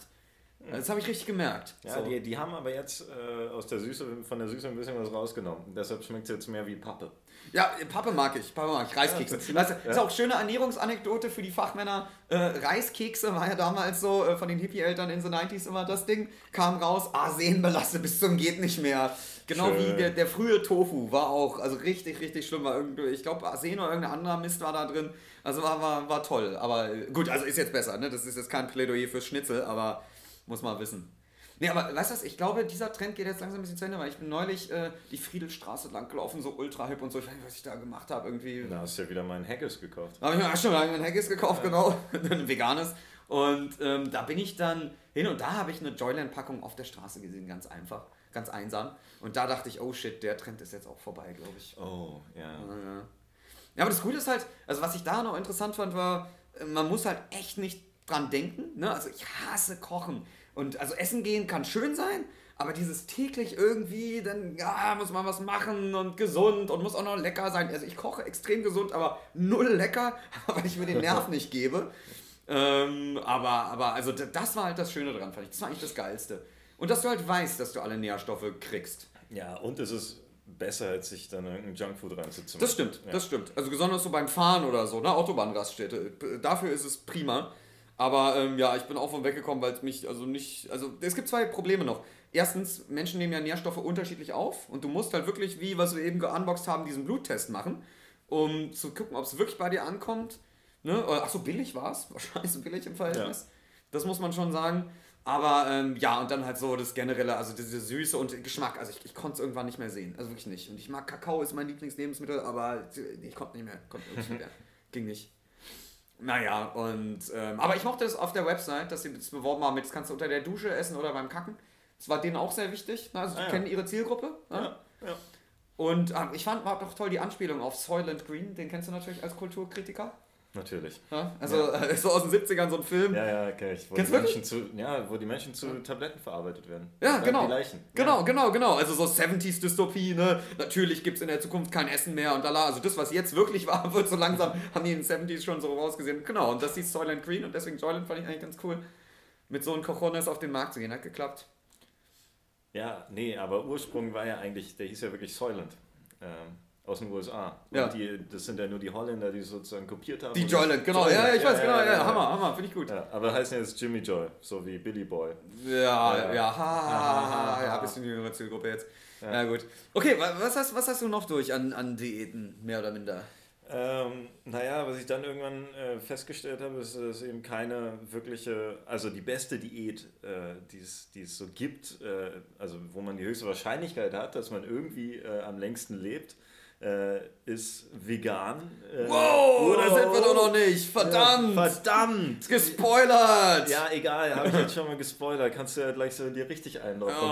Das habe ich richtig gemerkt. Ja, so. die, die haben aber jetzt äh, aus der Süße, von der Süße ein bisschen was rausgenommen. Deshalb schmeckt es jetzt mehr wie Pappe. Ja, Pappe mag ich, Pappe mag ich, Reiskekse. Ja, das ist, ja. Ist auch eine schöne Ernährungsanekdote für die Fachmänner. Äh, Reiskekse war ja damals so äh, von den Hippie-Eltern in the nineties immer das Ding. Kam raus, Arsen belastet bis zum geht nicht mehr. Genau schön. Wie der, der frühe Tofu war auch, also richtig, richtig schlimm. War irgendwie, ich glaube, Arsen oder irgendein anderer Mist war da drin. Also war, war, war toll, aber gut, also ist jetzt besser. Ne? Das ist jetzt kein Plädoyer für Schnitzel, aber... Muss man wissen. Nee, aber weißt du was, ich glaube, dieser Trend geht jetzt langsam ein bisschen zu Ende, weil ich bin neulich äh, die Friedelstraße lang gelaufen, so ultra hip und so. Ich weiß nicht, was ich da gemacht habe irgendwie. Da hast du ja wieder meinen Haggis gekauft. Da habe ich mir auch schon lange meinen Haggis gekauft, ja. Genau. Ein veganes. Und ähm, da bin ich dann hin und da habe ich eine Joyland-Packung auf der Straße gesehen, ganz einfach, ganz einsam. Und da dachte ich, oh shit, der Trend ist jetzt auch vorbei, glaube ich. Oh, ja. Ja. Ja, aber das Gute ist halt, also was ich da noch interessant fand, war, man muss halt echt nicht dran denken, ne? Also ich hasse Kochen und also Essen gehen kann schön sein, aber dieses täglich irgendwie, dann ja, muss man was machen und gesund und muss auch noch lecker sein. Also ich koche extrem gesund, aber null lecker, weil ich mir den Nerv nicht gebe. Ähm, aber, aber also das war halt das Schöne dran, fand ich. Das war eigentlich das Geilste. Und dass du halt weißt, dass du alle Nährstoffe kriegst. Ja, und es ist besser, als sich dann irgendein Junkfood reinzuzimmern. Das stimmt, ja. Das stimmt. Also besonders so beim Fahren oder so, ne? Autobahnraststätte. Dafür ist es prima. Aber ähm, ja, ich bin auch von weggekommen, weil es mich also nicht... Also es gibt zwei Probleme noch. Erstens, Menschen nehmen ja Nährstoffe unterschiedlich auf und du musst halt wirklich, wie was wir eben geunboxed haben, diesen Bluttest machen, um zu gucken, ob es wirklich bei dir ankommt. Ne? Achso, billig war es. Wahrscheinlich so billig im Verhältnis. Ja. Das muss man schon sagen. Aber ähm, ja, und dann halt so das generelle, also diese Süße und Geschmack. Also ich, ich konnte es irgendwann nicht mehr sehen. Also wirklich nicht. Und ich mag Kakao, ist mein Lieblingslebensmittel, aber ich konnte nicht mehr. Konnte nicht mehr. Ging nicht. Naja, und, ähm, aber ich mochte das auf der Website, dass sie das beworben haben mit, das kannst du unter der Dusche essen oder beim Kacken. Das war denen auch sehr wichtig, also die ah, ja. kennen ihre Zielgruppe. Ja, ja. Und ähm, ich fand, war doch toll die Anspielung auf Soylent Green, den kennst du natürlich als Kulturkritiker. Natürlich. Ha? Also ja. So aus den siebzigern so ein Film. Ja, ja, okay. Ich, wo Kennst die Menschen zu, ja, wo die Menschen zu Tabletten verarbeitet werden. Ja, genau. Die Leichen. Genau, ja. genau, genau. Also so siebziger Dystopie, ne? Natürlich gibt es in der Zukunft kein Essen mehr und lala. Also das, was jetzt wirklich war, wird so langsam, haben die in den siebzigern schon so rausgesehen. Genau, und das hieß Soylent Green und deswegen Joyland fand ich eigentlich ganz cool, mit so einem Cojones auf den Markt zu gehen. Hat geklappt. Ja, nee, aber Ursprung war ja eigentlich, der hieß ja wirklich Soylent. Ähm. Aus den U S A. Und ja. die, das sind ja nur die Holländer, die sozusagen kopiert haben. Die Joyland, genau. Joyland. Ja, ja, ich weiß, ja, genau. Ja, ja, ja, Hammer, ja. Hammer, finde ich gut. Ja, aber heißen jetzt Jimmy Joy, so wie Billy Boy. Ja, ja, ja, ha, ha, ha. Ja, bist du die jüngere Zielgruppe jetzt. Ja. ja, gut. Okay, was hast, was hast du noch durch an, an Diäten, mehr oder minder? Ähm, naja, was ich dann irgendwann äh, festgestellt habe, ist, dass eben keine wirkliche, also die beste Diät, äh, die es so gibt, äh, also wo man die höchste Wahrscheinlichkeit hat, dass man irgendwie äh, am längsten lebt, Äh, ist vegan. Äh, wow, oh, da sind wir doch noch nicht. Verdammt. Ja, verdammt. Gespoilert. Ja, egal, habe ich jetzt schon mal gespoilert. Kannst du ja gleich so dir richtig einloggen. Oh.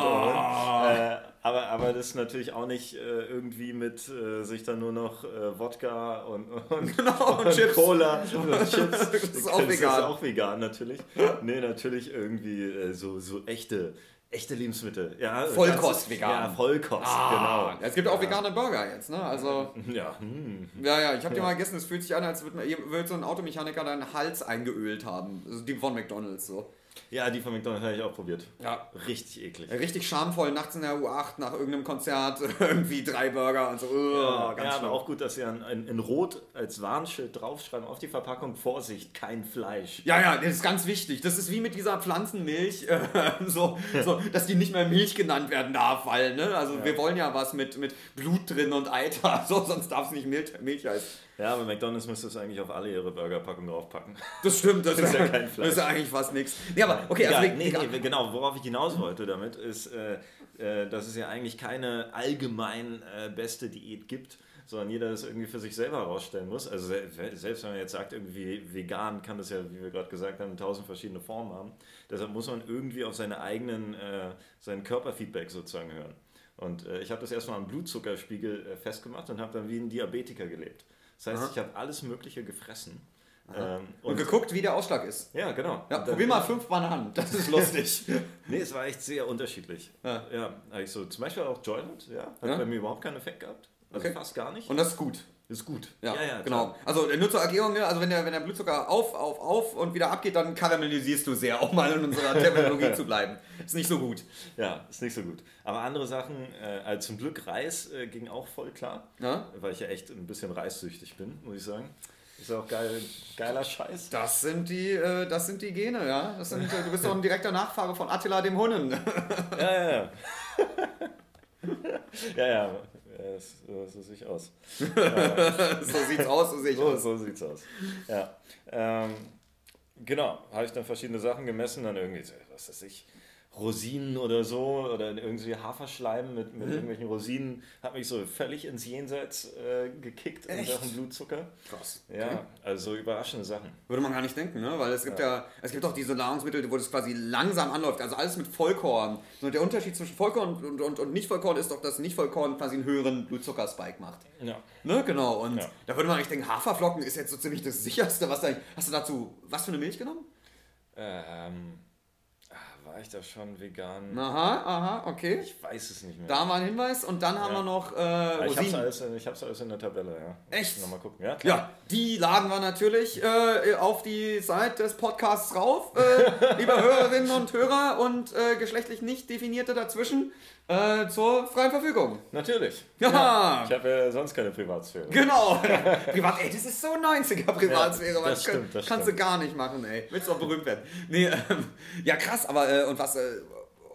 Äh, aber, aber das ist natürlich auch nicht äh, irgendwie mit äh, sich dann nur noch äh, Wodka und, und, genau, und, und Chips. Cola und Chips. Das ist auch vegan. Das ist auch vegan, natürlich. Nee, natürlich irgendwie äh, so, so echte Echte Lebensmittel. Ja, Vollkost vegan. Ja, Vollkost, ah, genau. Es gibt auch ja. vegane Burger jetzt, ne? Also, ja. Hm. ja, ja, ich habe ja. die mal gegessen, es fühlt sich an, als würde würd so ein Automechaniker deinen Hals eingeölt haben. Also die von McDonald's so. Ja, die von McDonald's habe ich auch probiert. Ja. Richtig eklig. Richtig schamvoll, nachts in der U acht, nach irgendeinem Konzert, irgendwie drei Burger und so. Oh, ja, ganz ja aber auch gut, dass sie in, in, in Rot als Warnschild draufschreiben auf die Verpackung, Vorsicht, kein Fleisch. Ja, ja, das ist ganz wichtig. Das ist wie mit dieser Pflanzenmilch, äh, so, so, dass die nicht mehr Milch genannt werden darf, weil, ne? Also ja. wir wollen ja was mit, mit Blut drin und Eiter, so, sonst darf es nicht Milch, Milch heißen. Ja, aber McDonald's müsste es eigentlich auf alle ihre Burgerpackungen draufpacken. Das stimmt, das, das ist ja kein Fleisch. Das ist ja eigentlich fast nichts. Nee, aber okay, also ja, nee, nee, genau, worauf ich hinaus wollte damit ist, äh, äh, dass es ja eigentlich keine allgemein äh, beste Diät gibt, sondern jeder das irgendwie für sich selber herausstellen muss. Also selbst wenn man jetzt sagt, irgendwie vegan, kann das ja, wie wir gerade gesagt haben, tausend verschiedene Formen haben. Deshalb muss man irgendwie auf seine eigenen, äh, sein Körperfeedback sozusagen hören. Und äh, ich habe das erstmal am Blutzuckerspiegel äh, festgemacht und habe dann wie ein Diabetiker gelebt. Das heißt, Aha. ich habe alles Mögliche gefressen. Ähm, und, und geguckt, wie der Ausschlag ist. Ja, genau. Ja, probier mal fünf Bananen, das ist lustig. Nee, es war echt sehr unterschiedlich. Ja, ja also zum Beispiel auch Joyland, ja, hat ja. bei mir überhaupt keinen Effekt gehabt. Also okay. fast gar nicht. Und das ist gut. Ist gut. Ja, ja, ja genau. Klar. Also nur zur Erklärung, also wenn der, wenn der Blutzucker auf, auf, auf und wieder abgeht, dann karamellisierst du sehr, um mal in unserer Terminologie zu bleiben. Ist nicht so gut. Ja, ist nicht so gut. Aber andere Sachen, äh, also zum Glück Reis äh, ging auch voll klar, ja? Weil ich ja echt ein bisschen reissüchtig bin, muss ich sagen. Ist auch geil, geiler Scheiß. Das sind die, äh, das sind die Gene, ja. Das sind, äh, du bist doch ein direkter Nachfahre von Attila dem Hunnen. Ja, ja, ja. Ja, ja. Ja, so, so sehe ich aus. Ja. So sieht's aus, so sehe ich so, aus. So sieht's aus. Ja. Ähm, genau, habe ich dann verschiedene Sachen gemessen, dann irgendwie, was weiß ich, Rosinen oder so, oder irgendwie Haferschleim mit, mit mhm. irgendwelchen Rosinen, hat mich so völlig ins Jenseits äh, gekickt. Echt? In Sachen Blutzucker. Krass. Okay. Ja, also überraschende Sachen. Würde man gar nicht denken, ne? Weil es gibt ja, ja es gibt auch diese Nahrungsmittel, wo das quasi langsam anläuft, also alles mit Vollkorn. Und der Unterschied zwischen Vollkorn und, und, und, und Nicht-Vollkorn ist doch, dass Nicht-Vollkorn quasi einen höheren Blutzuckerspike macht. Ja. Ne, genau. Und ja. da würde man nicht denken, Haferflocken ist jetzt so ziemlich das Sicherste, was da. Hast du dazu, was für eine Milch genommen? Ähm... War ich da schon vegan? Aha, aha, okay. Ich weiß es nicht mehr. Da mal ein Hinweis und dann haben ja. wir noch äh, Rosinen. Ich hab's, alles, ich hab's alles in der Tabelle, ja. Echt? Nochmal gucken, ja, klar. Ja, die laden wir natürlich äh, auf die Seite des Podcasts rauf, äh, liebe Hörerinnen und Hörer und äh, geschlechtlich nicht definierte dazwischen. Äh, zur freien Verfügung. Natürlich. Ja. ja. Ich habe ja sonst keine Privatsphäre. Genau. Privat, ey, das ist so neunziger Privatsphäre. Ja, das stimmt, kann, das kannst stimmt. du gar nicht machen, ey. Willst du auch berühmt werden. Nee, ähm, ja, krass, aber äh, und, was, äh,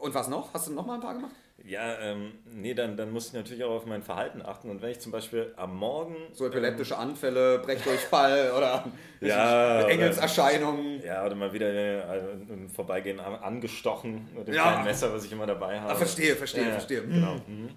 und was noch? Hast du noch mal ein paar gemacht? Ja, ähm, nee, dann, dann muss ich natürlich auch auf mein Verhalten achten. Und wenn ich zum Beispiel am Morgen... So epileptische ähm, Anfälle, Brechdurchfall oder ja, Engelserscheinungen. Ja, oder mal wieder äh, im Vorbeigehen angestochen mit dem ja. kleinen Messer, was ich immer dabei habe. Ach, verstehe, verstehe, ja, verstehe. Genau. Mhm.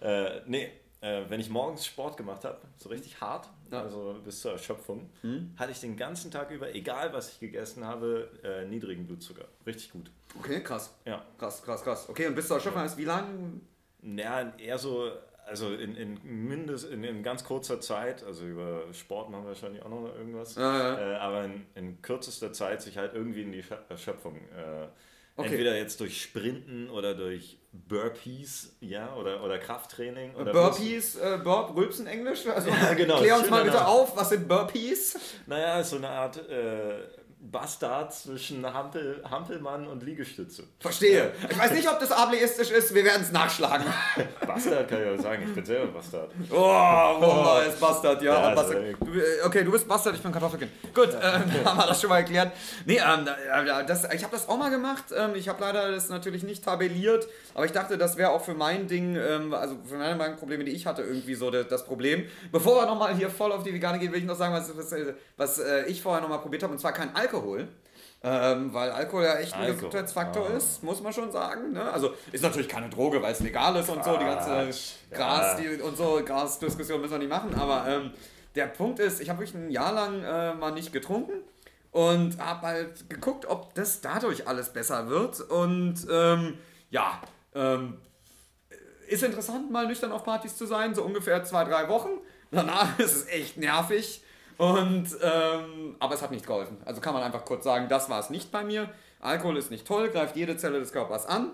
Äh, nee, äh, wenn ich morgens Sport gemacht habe, so richtig hart, ja. also bis zur Erschöpfung, mhm. hatte ich den ganzen Tag über, egal was ich gegessen habe, äh, niedrigen Blutzucker. Richtig gut. Okay, krass. Ja. Krass, krass, krass. Okay, und bis zur Erschöpfung heißt wie lange? Naja, eher so Also in, in, mindest, in, in ganz kurzer Zeit, also über Sport machen wir wahrscheinlich auch noch irgendwas, ah, ja. äh, aber in, in kürzester Zeit sich halt irgendwie in die Erschöpfung, äh, okay. entweder jetzt durch Sprinten oder durch Burpees, ja, oder, oder Krafttraining. Oder Burpees, äh, Burp, Rülpsen Englisch? Also ja, genau. Klär uns mal bitte Name. auf, was sind Burpees? Naja, ist so eine Art... Äh, Bastard zwischen Hampel, Hampelmann und Liegestütze. Verstehe. Ich weiß nicht, ob das ableistisch ist, wir werden es nachschlagen. Bastard kann ich aber sagen, ich bin selber Bastard. Oh, Wunder oh, ist Bastard, ja. ja Bastard. Du, okay, du bist Bastard, ich bin Kartoffelkind. Gut, ja. ähm, haben wir das schon mal erklärt. Nee, ähm, das, ich habe das auch mal gemacht. Ich habe leider das natürlich nicht tabelliert, aber ich dachte, das wäre auch für mein Ding, also für meine beiden Probleme, die ich hatte, irgendwie so das Problem. Bevor wir nochmal hier voll auf die Vegane gehen, will ich noch sagen, was, was, was ich vorher nochmal probiert habe, und zwar kein Alkohol. Alkohol, ähm, weil Alkohol ja echt ein Alkohol. Gesundheitsfaktor ah. ist, muss man schon sagen. Ne? Also ist natürlich keine Droge, weil es legal ist und ah, so, die ganze Gras, ja. die, und so, Gras-Diskussion müssen wir nicht machen, aber ähm, der Punkt ist, ich habe wirklich ein Jahr lang äh, mal nicht getrunken und habe halt geguckt, ob das dadurch alles besser wird, und ähm, ja, ähm, ist interessant, mal nüchtern auf Partys zu sein, so ungefähr zwei, drei Wochen, danach ist es echt nervig. Und, ähm, aber es hat nicht geholfen. Also kann man einfach kurz sagen, das war es nicht bei mir. Alkohol ist nicht toll, greift jede Zelle des Körpers an.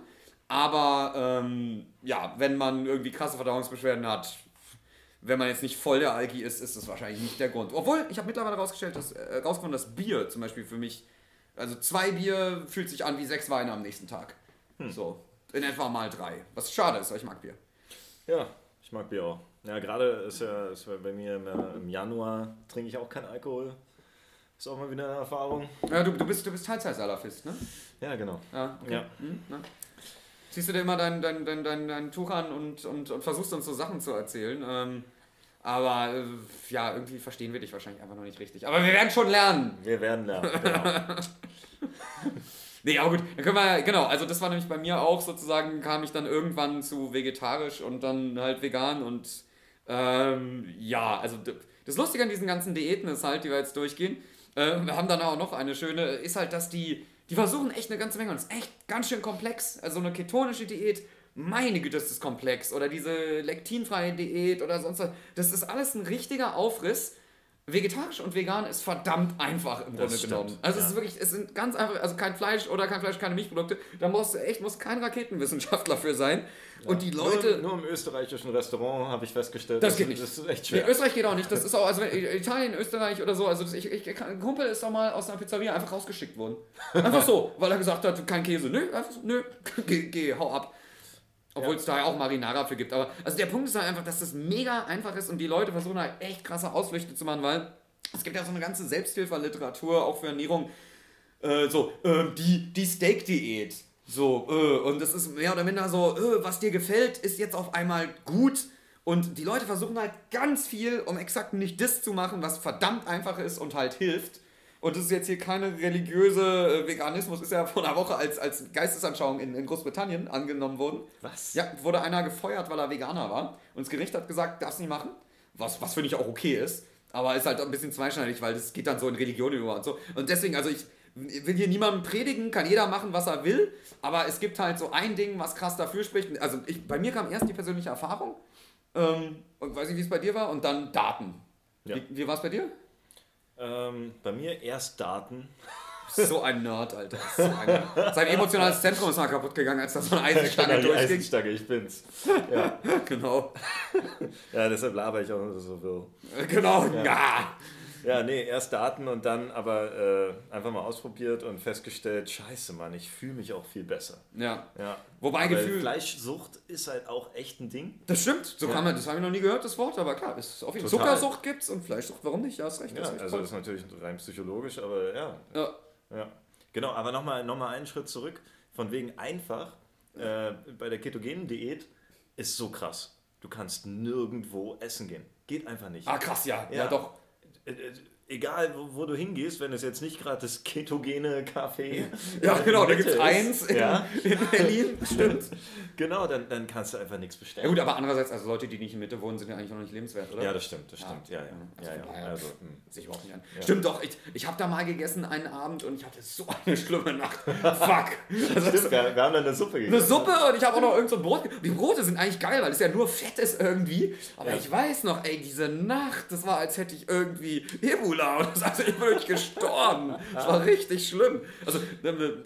Aber, ähm, ja, wenn man irgendwie krasse Verdauungsbeschwerden hat, wenn man jetzt nicht voll der Alki ist, ist das wahrscheinlich nicht der Grund. Obwohl, ich habe mittlerweile rausgestellt, dass, äh, rausgefunden, dass Bier zum Beispiel für mich, also zwei Bier fühlt sich an wie sechs Weine am nächsten Tag. Hm. So, in etwa mal drei. Was schade ist, weil ich mag Bier. Ja, ich mag Bier auch. Ja, gerade ist ja ist bei mir im Januar, trinke ich auch keinen Alkohol. Ist auch mal wieder eine Erfahrung. Ja, du, du bist, du bist Teilzeit-Salafist, ne? Ja, genau. Ja, okay. ja. Hm, ne? Siehst du dir immer dein, dein, dein, dein, dein Tuch an und, und, und versuchst uns so Sachen zu erzählen. Ähm, aber äh, ja, irgendwie verstehen wir dich wahrscheinlich einfach noch nicht richtig. Aber wir werden schon lernen. Wir werden lernen, genau. Nee, aber gut, dann können wir, genau, also das war nämlich bei mir auch sozusagen, kam ich dann irgendwann zu vegetarisch und dann halt vegan und Ähm, ja, also das Lustige an diesen ganzen Diäten ist halt, die wir jetzt durchgehen, äh, wir haben dann auch noch eine schöne, ist halt, dass die, die versuchen echt eine ganze Menge und ist echt ganz schön komplex. Also eine ketonische Diät, meine Güte, das ist komplex. Oder diese lektinfreie Diät oder sonst was. Das ist alles ein richtiger Aufriss. Vegetarisch und vegan ist verdammt einfach im Grunde genommen. Also ja. es ist wirklich, es sind ganz einfach, also kein Fleisch oder kein Fleisch, keine Milchprodukte. Da musst du echt, musst kein Raketenwissenschaftler für sein. Ja. Und die Leute... Nur, nur im österreichischen Restaurant habe ich festgestellt, das, das, geht nicht. Das ist echt schwer. Nee, Österreich geht auch nicht. Das ist auch, also Italien, Österreich oder so. Also das, ich, ich, ein Kumpel ist auch mal aus einer Pizzeria einfach rausgeschickt worden. Einfach so, weil er gesagt hat, kein Käse. Nö, einfach so, nö, geh, geh, hau ab. Obwohl es da ja auch Marinara für gibt. Aber also der Punkt ist halt einfach, dass das mega einfach ist und die Leute versuchen halt echt krasse Ausflüchte zu machen, weil es gibt ja so eine ganze Selbsthilferliteratur auch für Ernährung. Äh, so, äh, die, die Steak-Diät. So, äh, und das ist mehr oder minder so, äh, was dir gefällt, ist jetzt auf einmal gut. Und die Leute versuchen halt ganz viel, um exakt nicht das zu machen, was verdammt einfach ist und halt hilft. Und das ist jetzt hier keine religiöse, äh, Veganismus ist ja vor einer Woche als, als Geistesanschauung in, in Großbritannien angenommen worden. Was? Ja, wurde einer gefeuert, weil er Veganer war. Und das Gericht hat gesagt, darf's nicht machen. Was, was finde ich auch okay ist. Aber ist halt ein bisschen zweischneidig, weil das geht dann so in Religion über und so. Und deswegen, also ich will hier niemandem predigen, kann jeder machen, was er will. Aber es gibt halt so ein Ding, was krass dafür spricht. Also ich, bei mir kam erst die persönliche Erfahrung. Ähm, und weiß nicht, wie es bei dir war. Und dann Daten. Ja. Wie, wie war es bei dir? Ähm, bei mir erst Daten. So ein Nerd, Alter. So ein Sein emotionales Zentrum ist mal kaputt gegangen, als da so eine Eisenstange durchging. Eisenstange, ich bin's. Ja, genau. Ja, deshalb laber ich auch nur so viel. Genau, ja. ja. Ja, nee, erst Daten und dann aber äh, einfach mal ausprobiert und festgestellt, scheiße, Mann, ich fühle mich auch viel besser. Ja. ja. Wobei Gefühl... Fleischsucht ist halt auch echt ein Ding. Das stimmt. So ja. kann man, das haben wir noch nie gehört, das Wort, aber klar, ist auf jeden Fall. Zuckersucht gibt's und Fleischsucht, warum nicht? Ja, hast recht. Ja, das ist also toll. Das ist natürlich rein psychologisch, aber ja. Ja. ja. Genau, aber nochmal noch mal einen Schritt zurück. Von wegen einfach, äh, bei der ketogenen Diät ist so krass. Du kannst nirgendwo essen gehen. Geht einfach nicht. Ah, krass, ja. Ja, ja doch. egal wo, wo du hingehst, wenn es jetzt nicht gerade das ketogene Café ja, äh, genau, da gibt es eins in, ja? in Berlin, stimmt. Genau, dann, dann kannst du einfach nichts bestellen. Ja gut, aber andererseits, also Leute, die nicht in Mitte wohnen, sind ja eigentlich noch nicht lebenswert, oder? Ja, das stimmt, das stimmt. Ja, ja, ja. Also, ja, ja. Also, sehe ich überhaupt nicht an. Ja. Stimmt doch, ich, ich habe da mal gegessen einen Abend und ich hatte so eine schlimme Nacht. Fuck. Das stimmt, ist, wir, wir haben dann eine Suppe gegessen. Eine Suppe und ich habe auch noch irgend so ein Brot gegessen. Die Brote sind eigentlich geil, weil es ja nur Fett ist irgendwie. Aber ja. Ich weiß noch, ey, diese Nacht, das war, als hätte ich irgendwie Ebola oder so. Also ich bin wirklich gestorben. Das war richtig schlimm. Also,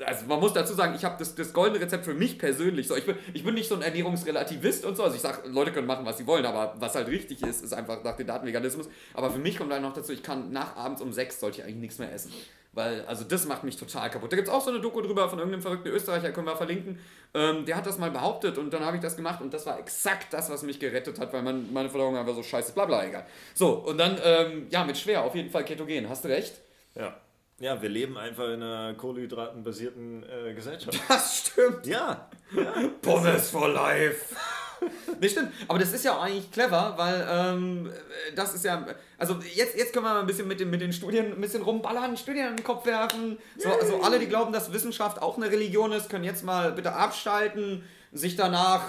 also man muss dazu sagen, ich habe das, das goldene Rezept für mich persönlich. So, ich bin, ich bin nicht so ein Ernährungsrelativist und so. Also ich sage, Leute können machen, was sie wollen, aber was halt richtig ist, ist einfach nach dem Datenveganismus. Aber für mich kommt dann noch dazu, ich kann nach abends um sechs sollte ich eigentlich nichts mehr essen. Weil, also das macht mich total kaputt. Da gibt es auch so eine Doku drüber von irgendeinem verrückten Österreicher, können wir verlinken. Ähm, der hat das mal behauptet und dann habe ich das gemacht und das war exakt das, was mich gerettet hat, weil man, meine Verdauung einfach so scheiße, bla bla, egal. So, und dann, ähm, ja, mit schwer, auf jeden Fall ketogen, hast du recht? Ja. Ja, wir leben einfach in einer kohlenhydratenbasierten äh, Gesellschaft. Das stimmt. Ja. ja. Pommes for life. Nee, stimmt. Aber das ist ja auch eigentlich clever, weil ähm, das ist ja... Also jetzt, jetzt können wir mal ein bisschen mit den, mit den Studien ein bisschen rumballern, Studien in den Kopf werfen. So, also alle, die glauben, dass Wissenschaft auch eine Religion ist, können jetzt mal bitte abschalten, sich danach,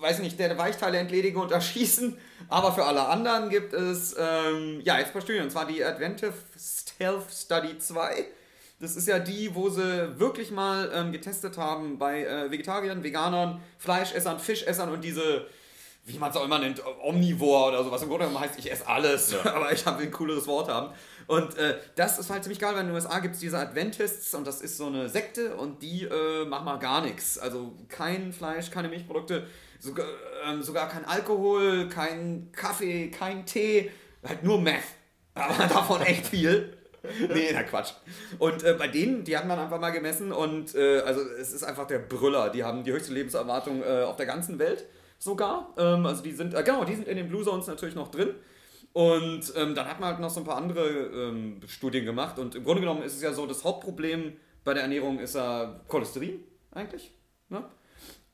weiß nicht, der Weichteile entledigen und erschießen. Aber für alle anderen gibt es, ähm, ja, jetzt ein paar Studien. Und zwar die Adventist Health Study zwei. Das ist ja die, wo sie wirklich mal ähm, getestet haben bei äh, Vegetariern, Veganern, Fleischessern, Fischessern und diese, wie man es auch immer nennt, Omnivore oder sowas. Im Grunde genommen heißt, ich esse alles, ja. aber ich will ein cooleres Wort haben. Und äh, das ist halt ziemlich geil, weil in den U S A gibt es diese Adventists und das ist so eine Sekte und die äh, machen mal gar nichts. Also kein Fleisch, keine Milchprodukte, sogar, ähm, sogar kein Alkohol, kein Kaffee, kein Tee, halt nur Meth. Aber davon echt viel. Nee, na Quatsch. Und äh, bei denen, die haben dann einfach mal gemessen und äh, also es ist einfach der Brüller. Die haben die höchste Lebenserwartung äh, auf der ganzen Welt sogar. Ähm, also die sind, äh, genau, die sind in den Blue Zones natürlich noch drin. Und ähm, dann hat man halt noch so ein paar andere ähm, Studien gemacht. Und im Grunde genommen ist es ja so, das Hauptproblem bei der Ernährung ist ja Cholesterin eigentlich. Ne?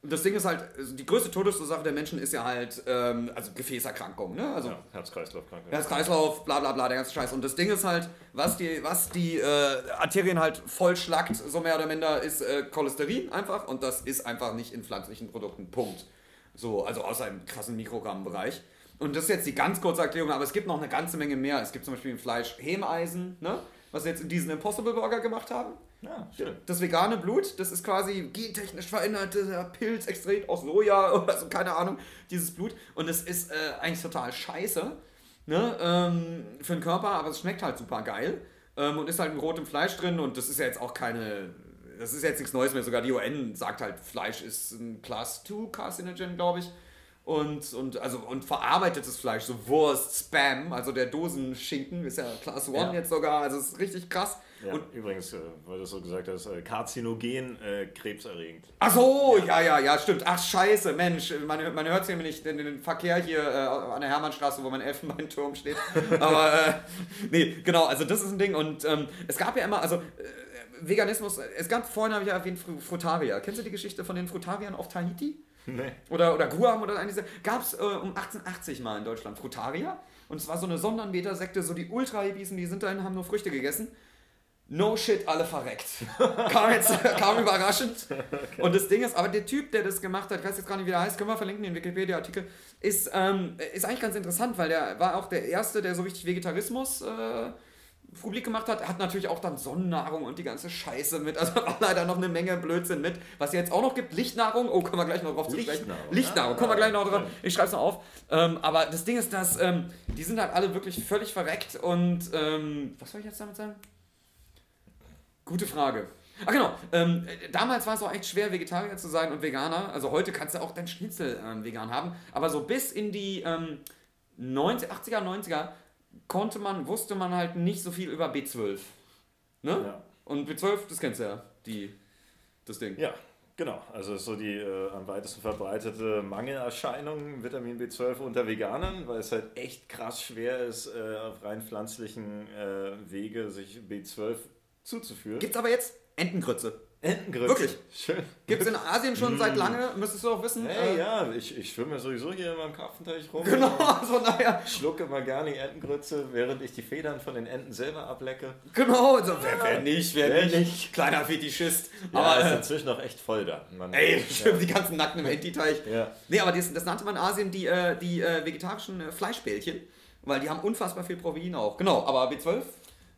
Das Ding ist halt, die größte Todesursache der Menschen ist ja halt, ähm, also Gefäßerkrankung, ne? Also ja, Herz-Kreislauf-Krankheit. Herz-Kreislauf, bla bla bla, der ganze Scheiß. Und das Ding ist halt, was die, was die äh, Arterien halt vollschlackt, so mehr oder minder, ist äh, Cholesterin einfach. Und das ist einfach nicht in pflanzlichen Produkten, Punkt. So, also außer im krassen Mikrogrammbereich. Und das ist jetzt die ganz kurze Erklärung, aber es gibt noch eine ganze Menge mehr. Es gibt zum Beispiel im Fleisch Hemeisen, ne? Was sie jetzt in diesen Impossible Burger gemacht haben. Ja, schön. Das vegane Blut, das ist quasi gentechnisch veränderter Pilz, Extrakt aus Soja oder so, keine Ahnung, dieses Blut. Und es ist äh, eigentlich total scheiße, ne? ähm, für den Körper, aber es schmeckt halt super geil ähm, und ist halt in rotem Fleisch drin und das ist ja jetzt auch keine, das ist jetzt nichts Neues mehr, sogar die U N sagt halt, Fleisch ist ein Class zwei Carcinogen, glaube ich. Und, und, also, und verarbeitetes Fleisch, so Wurst, Spam, also der Dosenschinken ist ja Class eins ja. jetzt sogar, also ist richtig krass. Ja, und übrigens, äh, weil du es so gesagt hast, äh, karzinogen, äh, krebserregend. Ach so, ja. ja, ja, ja, stimmt. Ach, scheiße, Mensch, man, man hört es nämlich nicht in den Verkehr hier äh, an der Hermannstraße, wo mein Elfenbeinturm steht. Aber, äh, nee, genau, also das ist ein Ding und ähm, es gab ja immer, also... Äh, Veganismus, es gab, vorhin habe ich ja erwähnt, Frutarier. Kennst du die Geschichte von den Frutariern auf Tahiti? Nee. Oder, oder Guam oder eine dieser. Gab es äh, um achtzehnhundertachtzig mal in Deutschland Frutarier. Und es war so eine Sonderanbeter-Sekte, so die Ultra-Hippiesen, die sind dahin, haben nur Früchte gegessen. No shit, alle verreckt. Kam jetzt, kam überraschend. Okay. Und das Ding ist, aber der Typ, der das gemacht hat, ich weiß jetzt gar nicht, wie der heißt, können wir verlinken, den Wikipedia-Artikel, ist, ähm, ist eigentlich ganz interessant, weil der war auch der Erste, der so richtig Vegetarismus... Äh, publik gemacht hat, hat natürlich auch dann Sonnennahrung und die ganze Scheiße mit, also auch leider noch eine Menge Blödsinn mit, was jetzt auch noch gibt, Lichtnahrung, oh, kommen wir gleich noch drauf zu sprechen, Lichtnahrung, kommen wir gleich noch drauf, ich schreibe es noch auf, ähm, aber das Ding ist, dass, ähm, die sind halt alle wirklich völlig verreckt und, ähm, was soll ich jetzt damit sagen? Gute Frage. Ach genau, ähm, damals war es auch echt schwer, Vegetarier zu sein und Veganer, also heute kannst du auch dein Schnitzel ähm, vegan haben, aber so bis in die ähm, neunziger, achtziger, neunziger konnte man, wusste man halt nicht so viel über B zwölf. Ne? Ja. Und B zwölf, das kennst du ja, die, das Ding. Ja, genau. Also so die äh, am weitesten verbreitete Mangelerscheinung, Vitamin B zwölf unter Veganern, weil es halt echt krass schwer ist, äh, auf rein pflanzlichen äh, Wege sich B zwölf zuzuführen. Gibt's aber jetzt Entengrütze. Entengrütze. Wirklich. Schön. Gibt es in Asien schon seit lange, müsstest du auch wissen. Hey, äh, ja, ich, ich schwimme sowieso hier in meinem Karpfenteich rum. Genau, so naja. Schlucke mal gar nicht Entengrütze, während ich die Federn von den Enten selber ablecke. Genau, so, wer, wer nicht, wer, wer nicht. nicht. Kleiner Fetischist. Ja, aber ist inzwischen noch echt voll da. Man, ey, schwimmen ja. Die ganzen Nackten im Enti-Teich. Ja. Nee, aber das, das nannte man in Asien die, die äh, vegetarischen äh, Fleischbällchen, weil die haben unfassbar viel Protein auch. Genau, aber B zwölf?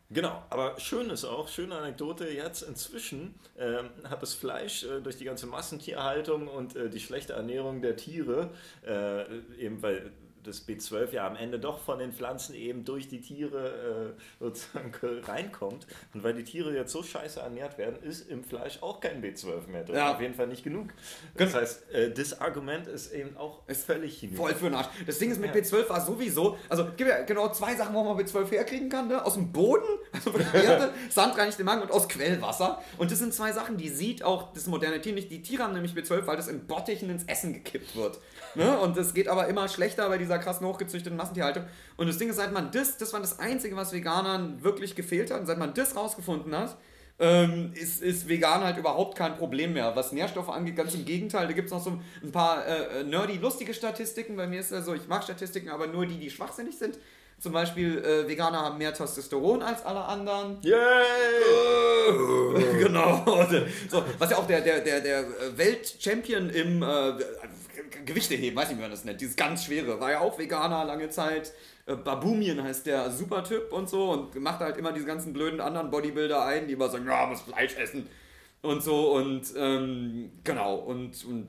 Genau, aber schön ist auch, schöne Anekdote, jetzt inzwischen ähm, hat das Fleisch äh, durch die ganze Massentierhaltung und äh, die schlechte Ernährung der Tiere, äh, eben weil das B zwölf ja am Ende doch von den Pflanzen eben durch die Tiere äh, sozusagen reinkommt, und weil die Tiere jetzt so scheiße ernährt werden, ist im Fleisch auch kein B zwölf mehr drin, ja. Auf jeden Fall nicht genug. Das genau. heißt, äh, das Argument ist eben auch ist völlig hinüber. Voll für den Arsch. Das Ding ist, mit ja. B zwölf war sowieso, also gibt ja genau zwei Sachen, wo man B zwölf herkriegen kann, ne? Aus dem Boden, also von der Erde, sandreinigt den Magen, und aus Quellwasser, und das sind zwei Sachen, die sieht auch das moderne Tier nicht. Die Tiere haben nämlich B zwölf, weil das in Bottichen ins Essen gekippt wird, ne? Und das geht aber immer schlechter bei dieser krassen hochgezüchteten Massentierhaltung. Und das Ding ist, seit man das, das war das Einzige, was Veganern wirklich gefehlt hat, und seit man das rausgefunden hat, ähm, ist, ist vegan halt überhaupt kein Problem mehr. Was Nährstoffe angeht, ganz im Gegenteil, da gibt es noch so ein paar äh, nerdy, lustige Statistiken. Bei mir ist ja so, ich mag Statistiken, aber nur die, die schwachsinnig sind. Zum Beispiel, äh, Veganer haben mehr Testosteron als alle anderen. Yay! Genau. So, was ja auch der, der, der, der Weltchampion im äh, Gewichte heben, weiß nicht, wie man das nennt, dieses ganz Schwere, war ja auch Veganer lange Zeit. Äh, Babumian heißt der Supertyp und so, und macht halt immer diese ganzen blöden anderen Bodybuilder ein, die immer sagen, ja, muss Fleisch essen und so, und ähm, genau, und, und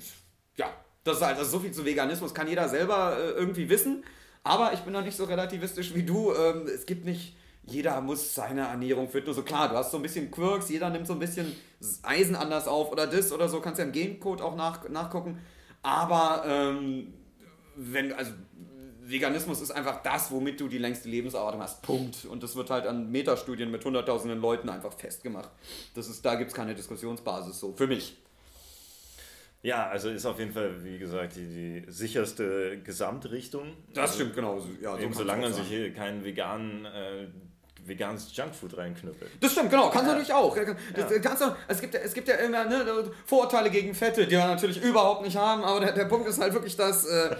ja, das ist halt, also so viel zu Veganismus, kann jeder selber äh, irgendwie wissen. Aber ich bin noch nicht so relativistisch wie du. Es gibt nicht, jeder muss seine Ernährung fit. Nur so, klar, du hast so ein bisschen Quirks, jeder nimmt so ein bisschen Eisen anders auf oder das oder so. Kannst ja im Gencode auch nach, nachgucken. Aber ähm, wenn, also Veganismus ist einfach das, womit du die längste Lebenserwartung hast. Punkt. Und das wird halt an Metastudien mit hunderttausenden Leuten einfach festgemacht. Das ist, da gibt es keine Diskussionsbasis, so für mich. Ja, also ist auf jeden Fall, wie gesagt, die, die sicherste Gesamtrichtung. Das stimmt, genau. Ja, so, solange man sich hier keinen veganen, äh, veganes Junkfood reinknüppelt. Das stimmt, genau. Kannst du ja. natürlich auch. Das, ja. kannst du, es, gibt, es gibt ja immer, ne, Vorurteile gegen Fette, die wir natürlich überhaupt nicht haben, aber der, der Punkt ist halt wirklich, dass äh,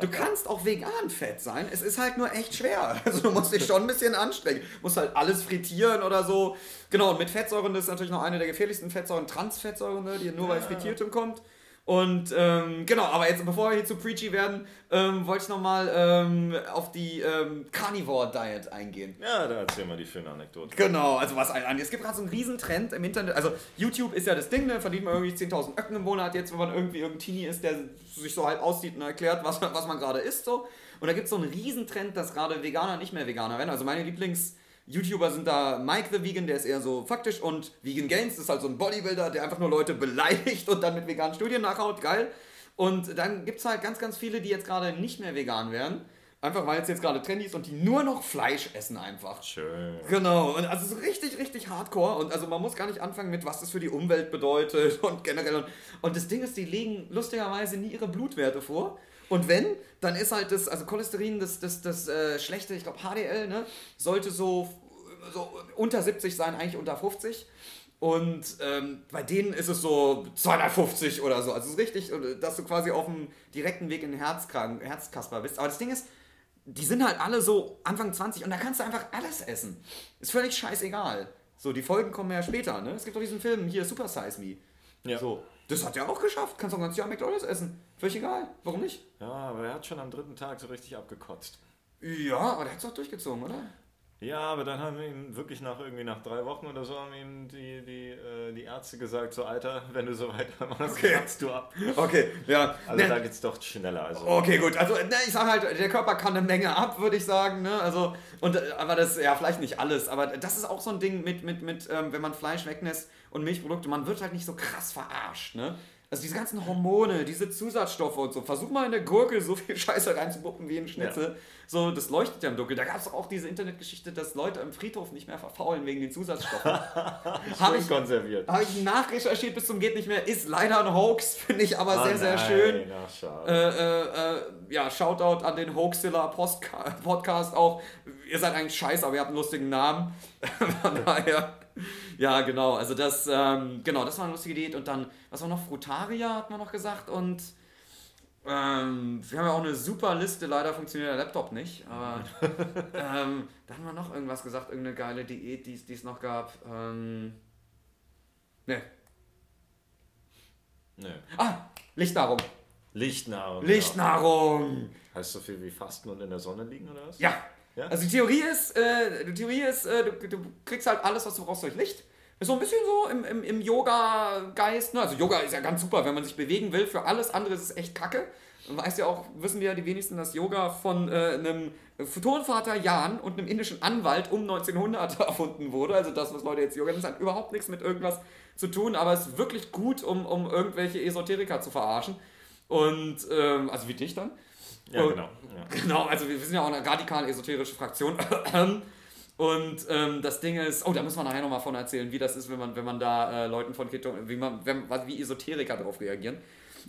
du kannst auch vegan fett sein. Es ist halt nur echt schwer. Also du musst dich schon ein bisschen anstrengen. Du musst halt alles frittieren oder so. Genau, und mit Fettsäuren, das ist natürlich noch eine der gefährlichsten Fettsäuren, Transfettsäuren, ne, die nur ja. bei Frittiertem kommt. Und ähm, genau, aber jetzt, bevor wir hier zu preachy werden, ähm, wollte ich nochmal ähm, auf die ähm, Carnivore Diet eingehen. Ja, da erzähl mal die schöne Anekdote. Genau, also was ein, es gibt gerade so einen Riesentrend im Internet, also YouTube ist ja das Ding, ne, verdient man irgendwie zehntausend Öcken im Monat jetzt, wenn man irgendwie irgendein Teenie ist, der sich so halb aussieht und erklärt, was, was man gerade isst, so. Und da gibt es so einen Riesentrend, dass gerade Veganer nicht mehr Veganer werden, also meine Lieblings- YouTuber sind da Mike the Vegan, der ist eher so faktisch, und Vegan Gains, das ist halt so ein Bodybuilder, der einfach nur Leute beleidigt und dann mit veganen Studien nachhaut, geil. Und dann gibt es halt ganz, ganz viele, die jetzt gerade nicht mehr vegan werden, einfach weil es jetzt gerade trendy ist, und die nur noch Fleisch essen einfach. Schön. Genau, und also so richtig, richtig hardcore, und also man muss gar nicht anfangen mit, was das für die Umwelt bedeutet und generell. Und, und das Ding ist, die legen lustigerweise nie ihre Blutwerte vor. Und wenn, dann ist halt das, also Cholesterin, das, das, das äh, schlechte, ich glaube H D L, ne, sollte so, so unter siebzig sein, eigentlich unter fünfzig. Und ähm, bei denen ist es so zweihundertfünfzig oder so. Also es ist richtig, dass du quasi auf dem direkten Weg in den Herzkrank, Herzkasper bist. Aber das Ding ist, die sind halt alle so Anfang zwanzig, und da kannst du einfach alles essen. Ist völlig scheißegal. So, die Folgen kommen ja später, ne? Es gibt doch diesen Film hier, Super Size Me. Ja. So. Das hat er auch geschafft. Kannst doch ganz Jahr McDonald's essen. Völlig egal. Warum nicht? Ja, aber er hat schon am dritten Tag so richtig abgekotzt. Ja, aber der hat es doch durchgezogen, oder? Ja, aber dann haben wir ihm wirklich nach irgendwie nach drei Wochen oder so haben ihm die, die, äh, die Ärzte gesagt, so Alter, wenn du so weitermachst, kannst du ab. Okay, ja. Also ne, da geht's doch schneller. Also. Okay, gut. Also ne, ich sag halt, der Körper kann eine Menge ab, würde ich sagen. Ne? Also, und, aber das, ja, vielleicht nicht alles. Aber das ist auch so ein Ding mit, mit, mit ähm, wenn man Fleisch weglässt und Milchprodukte, man wird halt nicht so krass verarscht, ne? Also diese ganzen Hormone, diese Zusatzstoffe und so. Versuch mal in der Gurke so viel Scheiße reinzubuppen wie in Schnitzel. Ja. So, das leuchtet ja im Dunkeln. Da gab es auch diese Internetgeschichte, dass Leute im Friedhof nicht mehr verfaulen wegen den Zusatzstoffen. Habe ich konserviert. Habe ich nachrecherchiert bis zum geht nicht mehr. Ist leider ein Hoax, finde ich aber oh, sehr, sehr nein. schön. Ach, schade. Äh, äh, äh, ja, Shoutout an den Hoaxilla Podcast auch. Ihr seid eigentlich scheiße, aber ihr habt einen lustigen Namen. Von daher... Ja, genau. Also das, ähm, genau, das war eine lustige Diät. Und dann, was war noch? Frutaria, hat man noch gesagt. Und ähm, wir haben ja auch eine super Liste. Leider funktioniert der Laptop nicht. Aber ähm, da haben wir noch irgendwas gesagt. Irgendeine geile Diät, die es noch gab. Ähm, ne. Ne. Ah, Lichtnahrung. Lichtnahrung. Lichtnahrung. Ja. Heißt so viel wie Fasten und in der Sonne liegen, oder was? Ja. Ja? Also die Theorie ist, äh, die Theorie ist äh, du, du kriegst halt alles, was du brauchst, durch Licht. Ist so ein bisschen so im, im, im Yoga-Geist. Ne? Also Yoga ist ja ganz super, wenn man sich bewegen will. Für alles andere ist es echt kacke. Weißt ja auch, wissen wir ja die wenigsten, dass Yoga von äh, einem Turnvater Jan und einem indischen Anwalt um neunzehnhundert erfunden wurde. Also das, was Leute jetzt Yoga nennen, hat überhaupt nichts mit irgendwas zu tun. Aber es ist wirklich gut, um, um irgendwelche Esoteriker zu verarschen. Und, ähm, also wie dich dann. Ja, und, genau. Ja. Genau, also wir sind ja auch eine radikal esoterische Fraktion. Und ähm, das Ding ist, oh, da müssen wir nachher nochmal von erzählen, wie das ist, wenn man, wenn man da äh, Leuten von Keto, wie, man, wenn, wie Esoteriker darauf reagieren.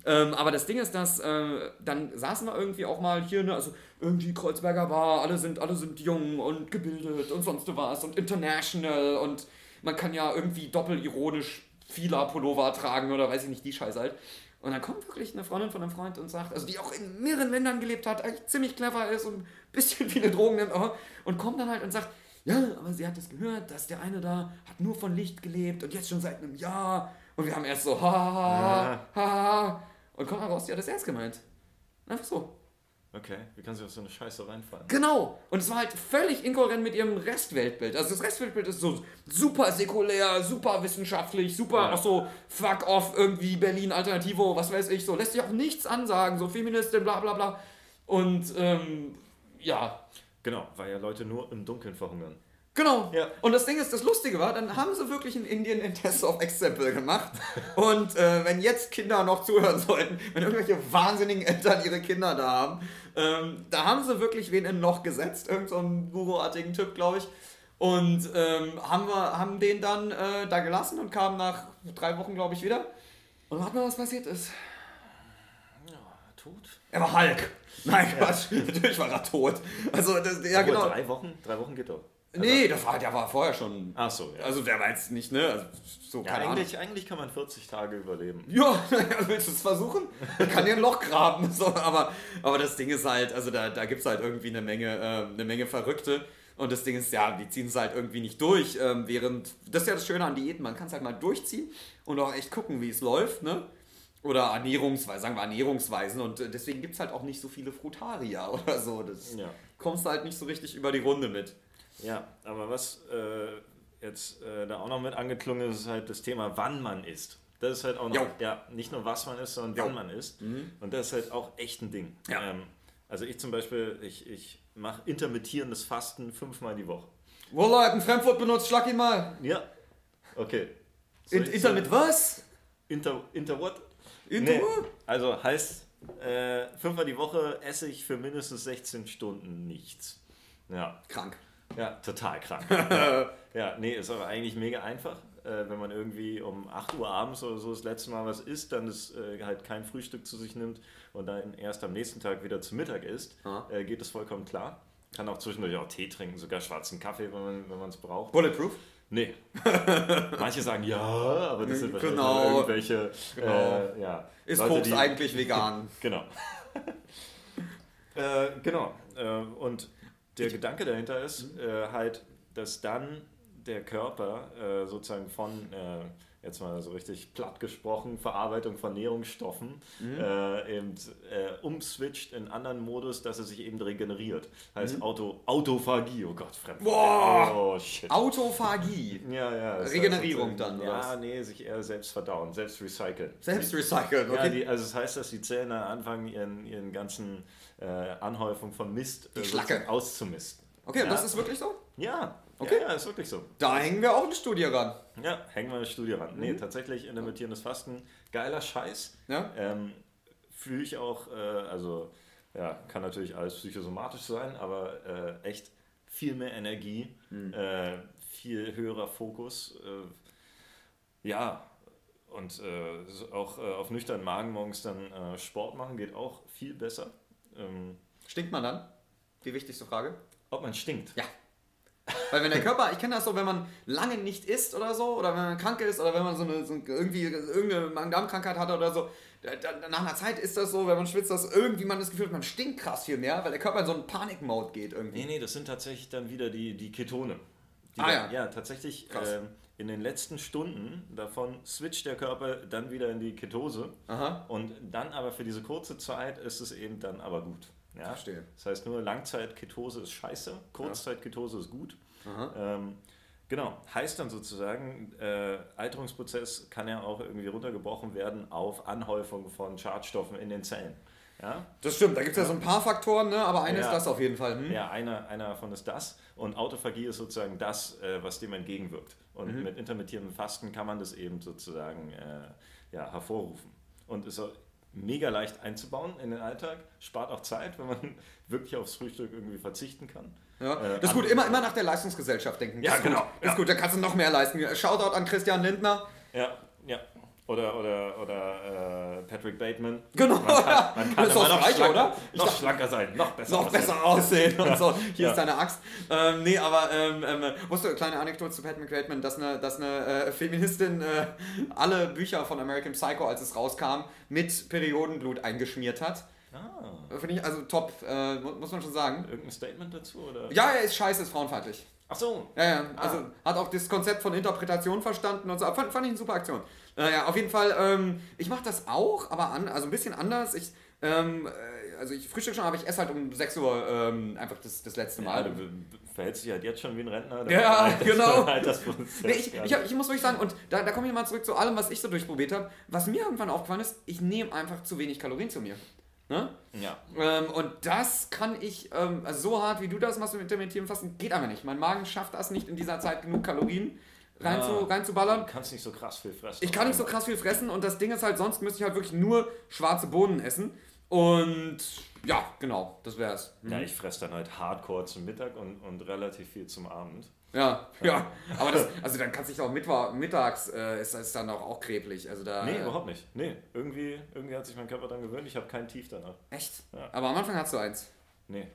Ähm, aber das Ding ist, dass äh, dann saßen wir irgendwie auch mal hier, ne, also irgendwie Kreuzberger war, alle sind, alle sind jung und gebildet und sonst was und international und man kann ja irgendwie doppelironisch vieler Pullover tragen oder weiß ich nicht, die Scheiße halt. Und dann kommt wirklich eine Freundin von einem Freund und sagt, also die auch in mehreren Ländern gelebt hat, eigentlich ziemlich clever ist und ein bisschen viele Drogen nimmt, und kommt dann halt und sagt, ja, aber sie hat es gehört, dass der eine da hat nur von Licht gelebt und jetzt schon seit einem Jahr. Und wir haben erst so, ha, ha, ha, ha. Und kommt dann raus, die hat das ernst gemeint. Einfach so. Okay, wie kann sie auf so eine Scheiße reinfallen? Genau! Und es war halt völlig inkohärent mit ihrem Restweltbild. Also das Restweltbild ist so super säkulär, super wissenschaftlich, super ja. Auch so fuck off, irgendwie Berlin Alternativo, was weiß ich, so lässt sich auch nichts ansagen, so Feministin, bla bla bla. Und ähm, ja. Genau, weil ja Leute nur im Dunkeln verhungern. Genau. Ja. Und das Ding ist, das Lustige war, dann haben sie wirklich in Indien einen Test auf Exempel gemacht. Und äh, wenn jetzt Kinder noch zuhören sollten, wenn irgendwelche wahnsinnigen Eltern ihre Kinder da haben, ähm, da haben sie wirklich wen in Loch gesetzt, irgend so einen guruartigen Typ, glaube ich. Und ähm, haben, wir, haben den dann äh, da gelassen und kamen nach drei Wochen, glaube ich, wieder. Und warten mal, was passiert ist. Ja, tot. Er war Hulk. Nein, ja. Quatsch. Natürlich war er tot. Also, das, ja, aber genau. Drei Wochen? Drei Wochen geht doch. Nee, das war, der war vorher schon. Ach so, ja. Also der war jetzt nicht, ne? Also, so, ja, keine eigentlich, Ahnung. Eigentlich kann man vierzig Tage überleben. Ja, willst du es versuchen? Ich kann dir ein Loch graben. So, aber, aber das Ding ist halt, also da, da gibt es halt irgendwie eine Menge, äh, eine Menge Verrückte. Und das Ding ist, ja, die ziehen es halt irgendwie nicht durch. Ähm, während, das ist ja das Schöne an Diäten, man kann es halt mal durchziehen und auch echt gucken, wie es läuft, ne? Oder Ernährungsweisen, sagen wir Ernährungsweisen. Und deswegen gibt es halt auch nicht so viele Frutaria oder so. Das ja. Kommst du halt nicht so richtig über die Runde mit. Ja, aber was äh, jetzt äh, da auch noch mit angeklungen ist, ist halt das Thema, wann man isst. Das ist halt auch noch, jo. ja, nicht nur was man isst, sondern jo. wann man isst. Mhm. Und das ist halt auch echt ein Ding. Ja. Ähm, also ich zum Beispiel, ich, ich mache intermittierendes Fasten fünfmal die Woche. Wo Leute, ein Fremdwort benutzt, schlag ihn mal. Ja, okay. So, in, inter mit was? Inter, inter what? Inter nee. Also heißt, äh, fünfmal die Woche esse ich für mindestens sechzehn Stunden nichts. Ja. Krank. Ja, total krank. ja. ja, nee, ist aber eigentlich mega einfach. Äh, wenn man irgendwie um acht Uhr abends oder so das letzte Mal was isst, dann ist äh, halt kein Frühstück zu sich nimmt und dann erst am nächsten Tag wieder zu Mittag isst, äh, geht das vollkommen klar. Kann auch zwischendurch auch Tee trinken, sogar schwarzen Kaffee, wenn man es braucht. Bulletproof? Nee. Manche sagen ja, aber das sind wahrscheinlich genau. irgendwelche... Genau. Äh, ja, ist Leute, Koks die, eigentlich vegan? Genau. äh, genau. Äh, und... Der Gedanke dahinter ist äh, halt, dass dann der Körper äh, sozusagen von, äh, jetzt mal so richtig platt gesprochen, Verarbeitung von Nährungsstoffen mhm. äh, eben äh, umswitcht in anderen Modus, dass er sich eben regeneriert. Heißt mhm. Auto, Autophagie, oh Gott, Fremdwort. Boah! Oh, shit. Autophagie? Ja, ja. Regenerierung heißt, dann, oder? Ja, was? Nee, sich eher selbst verdauen, selbst recyceln. Selbst recyceln, okay. Ja, die, also das heißt, dass die Zellen dann anfangen, ihren, ihren ganzen... Äh, Anhäufung von Mist äh, auszumisten. Okay, ja. Das ist wirklich so? Ja, okay, ja, ja, ist wirklich so. Da hängen wir auch eine Studie ran. Ja, hängen wir eine Studie ran. Mhm. Nee, tatsächlich intermittierendes Fasten, geiler Scheiß. Ja. Ähm, fühle ich auch, äh, also ja, kann natürlich alles psychosomatisch sein, aber äh, echt viel mehr Energie, mhm. äh, viel höherer Fokus. Äh, ja, und äh, auch äh, auf nüchternen Magen morgens dann äh, Sport machen geht auch viel besser. Stinkt man dann? Die wichtigste Frage. Ob man stinkt? Ja. Weil wenn der Körper, ich kenne das so, wenn man lange nicht isst oder so, oder wenn man krank ist, oder wenn man so eine, so irgendwie, irgendeine Magen-Darm-Krankheit hatte oder so, da, da, nach einer Zeit ist das so, wenn man schwitzt, dass irgendwie man das Gefühl hat, man stinkt krass viel mehr, weil der Körper in so einen Panik-Mode geht irgendwie. Nee, nee, das sind tatsächlich dann wieder die, die Ketone. Die ah dann, ja. Ja, tatsächlich äh, in den letzten Stunden davon switcht der Körper dann wieder in die Ketose. Aha. Und dann aber für diese kurze Zeit ist es eben dann aber gut. Ja, verstehe. Das heißt nur, Langzeitketose ist scheiße, Kurzzeitketose ist gut. Ähm, genau, heißt dann sozusagen, äh, Alterungsprozess kann ja auch irgendwie runtergebrochen werden auf Anhäufung von Schadstoffen in den Zellen. Ja? Das stimmt, da gibt es ja so ein paar Faktoren, ne? Aber einer ja, ist das auf jeden Fall. Hm? Ja, einer, einer davon ist das. Und Autophagie ist sozusagen das, äh, was dem entgegenwirkt. Und mhm. mit intermittierendem Fasten kann man das eben sozusagen äh, ja, hervorrufen. Und ist auch mega leicht einzubauen in den Alltag, spart auch Zeit, wenn man wirklich aufs Frühstück irgendwie verzichten kann. Ja, äh, das ist gut, immer, immer nach der Leistungsgesellschaft denken. Das ja, ist genau. Gut. Ja. Ist gut, da kannst du noch mehr leisten. Shoutout an Christian Lindner. Ja, ja. Oder, oder, oder äh, Patrick Bateman. Genau. Man kann, man kann immer noch, schlanker, oder? noch dachte, schlanker sein, noch besser noch aussehen. Besser aussehen und so. Hier ja. ist deine Axt. Ähm, nee, aber ähm, ähm, musst du eine kleine Anekdote zu Patrick Bateman, dass eine, dass eine äh, Feministin äh, alle Bücher von American Psycho, als es rauskam, mit Periodenblut eingeschmiert hat. Ah. Finde ich also top, äh, muss man schon sagen. Irgendein Statement dazu? Oder? Ja, er ist scheiße, ist frauenfeindlich. Ach so. Ja, ja. Also ah. hat auch das Konzept von Interpretation verstanden und so. Fand, fand ich eine super Aktion. Naja, auf jeden Fall, ähm, ich mache das auch, aber an, also ein bisschen anders. Ich, ähm, also ich frühstücke schon, aber ich esse halt um sechs Uhr ähm, einfach das, das letzte Mal. Ja, du verhältst dich halt jetzt schon wie ein Rentner. Ja, halt genau. Halt das nee, ich, ich, ich muss wirklich sagen, und da, da komme ich mal zurück zu allem, was ich so durchprobiert habe. Was mir irgendwann aufgefallen ist, ich nehme einfach zu wenig Kalorien zu mir. Ne? Ja. Ähm, und das kann ich, ähm, also so hart wie du das machst mit intermittierendem Fasten, geht aber nicht. Mein Magen schafft das nicht in dieser Zeit, genug Kalorien rein, ah, zu, rein zu ballern. Du kannst nicht so krass viel fressen. Ich kann nicht so krass viel fressen und das Ding ist halt, sonst müsste ich halt wirklich nur schwarze Bohnen essen. Und ja, genau, das wär's. Mhm. Ja, ich fresse dann halt hardcore zum Mittag und, und relativ viel zum Abend. Ja, ja, aber das, also dann kannst du dich auch mittwa- mittags, äh, ist, ist dann auch, auch kräblich. Also da, nee, überhaupt nicht. Nee, irgendwie, irgendwie hat sich mein Körper daran gewöhnt, ich habe keinen Tief danach. Echt? Ja. Aber am Anfang hattest du eins? Nee.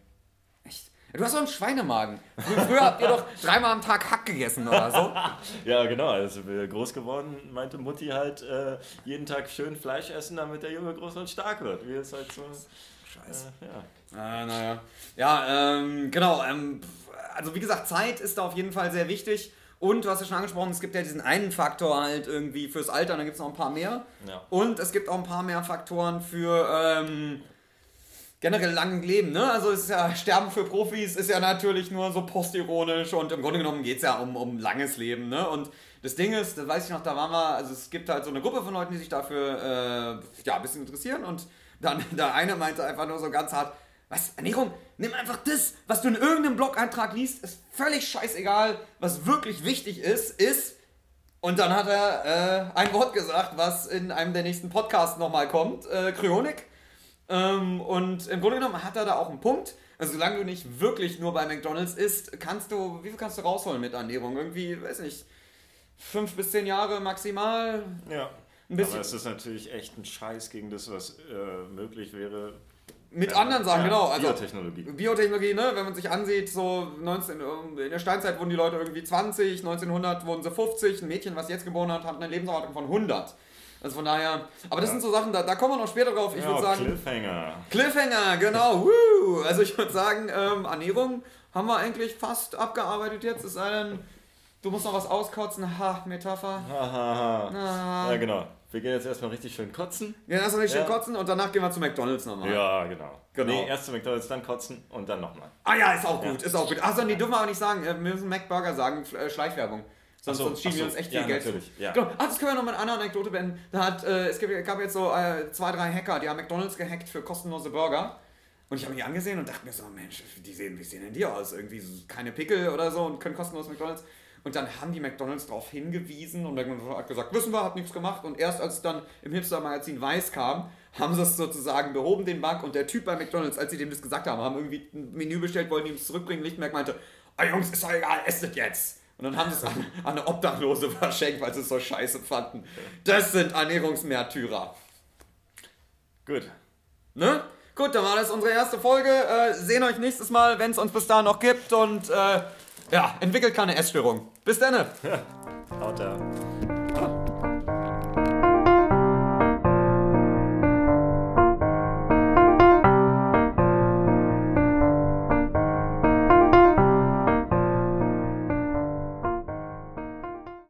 Echt? Du hast doch einen Schweinemagen. Früher habt ihr doch dreimal am Tag Hack gegessen oder so. Ja, genau. Also groß geworden, meinte Mutti halt, äh, jeden Tag schön Fleisch essen, damit der Junge groß und stark wird. Wie es halt so... Scheiße. Äh, ja. Ah, naja. Ja, ähm, genau. Ähm, also wie gesagt, Zeit ist da auf jeden Fall sehr wichtig. Und du hast ja schon angesprochen, es gibt ja diesen einen Faktor halt irgendwie fürs Alter, und dann gibt es noch ein paar mehr. Ja. Und es gibt auch ein paar mehr Faktoren für ähm, generell langen Leben. Ne? Also es ist ja, Sterben für Profis ist ja natürlich nur so postironisch und im Grunde genommen geht es ja um, um langes Leben. Ne? Und das Ding ist, das weiß ich noch, da waren wir, also es gibt halt so eine Gruppe von Leuten, die sich dafür äh, ja, ein bisschen interessieren und dann der eine meinte einfach nur so ganz hart, was, Ernährung, nimm einfach das, was du in irgendeinem Blog-Eintrag liest, ist völlig scheißegal, was wirklich wichtig ist, ist, und dann hat er äh, ein Wort gesagt, was in einem der nächsten Podcasts nochmal kommt, äh, Kryonik, ähm, und im Grunde genommen hat er da auch einen Punkt, also solange du nicht wirklich nur bei McDonalds isst, kannst du, wie viel kannst du rausholen mit Ernährung, irgendwie, weiß nicht, fünf bis zehn Jahre maximal, ja. Aber es ist natürlich echt ein Scheiß gegen das, was äh, möglich wäre. Mit äh, anderen Sachen, ja, genau. Also Biotechnologie. Biotechnologie, ne? Wenn man sich ansieht, so neunzehn, in der Steinzeit wurden die Leute irgendwie zwanzig, neunzehnhundert wurden sie fünfzig. Ein Mädchen, was jetzt geboren hat, hat eine Lebenserwartung von hundert. Also von daher, aber das ja. sind so Sachen, da, da kommen wir noch später drauf. Ich ja, würde sagen, Cliffhanger. Cliffhanger, genau. Woo. Also ich würde sagen, ähm, Ernährung haben wir eigentlich fast abgearbeitet jetzt. Ist ein, du musst noch was auskotzen. Ha, Metapher. Ha, ha, ha. Ja, genau. Wir gehen jetzt erstmal richtig schön kotzen. Wir gehen erstmal richtig ja. schön kotzen und danach gehen wir zu McDonalds nochmal. Ja, genau. genau. Nee, erst zu McDonalds, dann kotzen und dann nochmal. Ah ja, ist auch gut, ja. ist auch gut. Achso, nee, dürfen wir aber nicht sagen. Wir müssen McBurger sagen, Schleichwerbung. Sonst, so, sonst schieben wir so. uns echt viel ja, Geld. Natürlich. Ja. Genau. Ah, das können wir noch mit einer anderen Anekdote beenden. Da hat, äh, es gab jetzt so äh, zwei, drei Hacker, die haben McDonalds gehackt für kostenlose Burger. Und ich habe mich angesehen und dachte mir so, Mensch, die sehen, wie sehen denn die aus? Irgendwie so keine Pickel oder so und können kostenlos McDonalds. Und dann haben die McDonalds darauf hingewiesen und dann hat gesagt, wissen wir, hat nichts gemacht. Und erst als es dann im Hipster-Magazin Weiß kam, haben sie es sozusagen behoben, den Bug. Und der Typ bei McDonalds, als sie dem das gesagt haben, haben irgendwie ein Menü bestellt, wollten ihm es zurückbringen. Lichtenberg meinte, ah Jungs, ist doch egal, esst es jetzt. Und dann haben sie es an, an eine Obdachlose verschenkt, weil sie es so scheiße fanden. Das sind Ernährungsmärtyrer. Gut. Ne? Gut, dann war das unsere erste Folge. Äh, sehen euch nächstes Mal, wenn es uns bis dahin noch gibt. Und äh, Ja, entwickelt keine Essstörung. Bis dann. Haut da.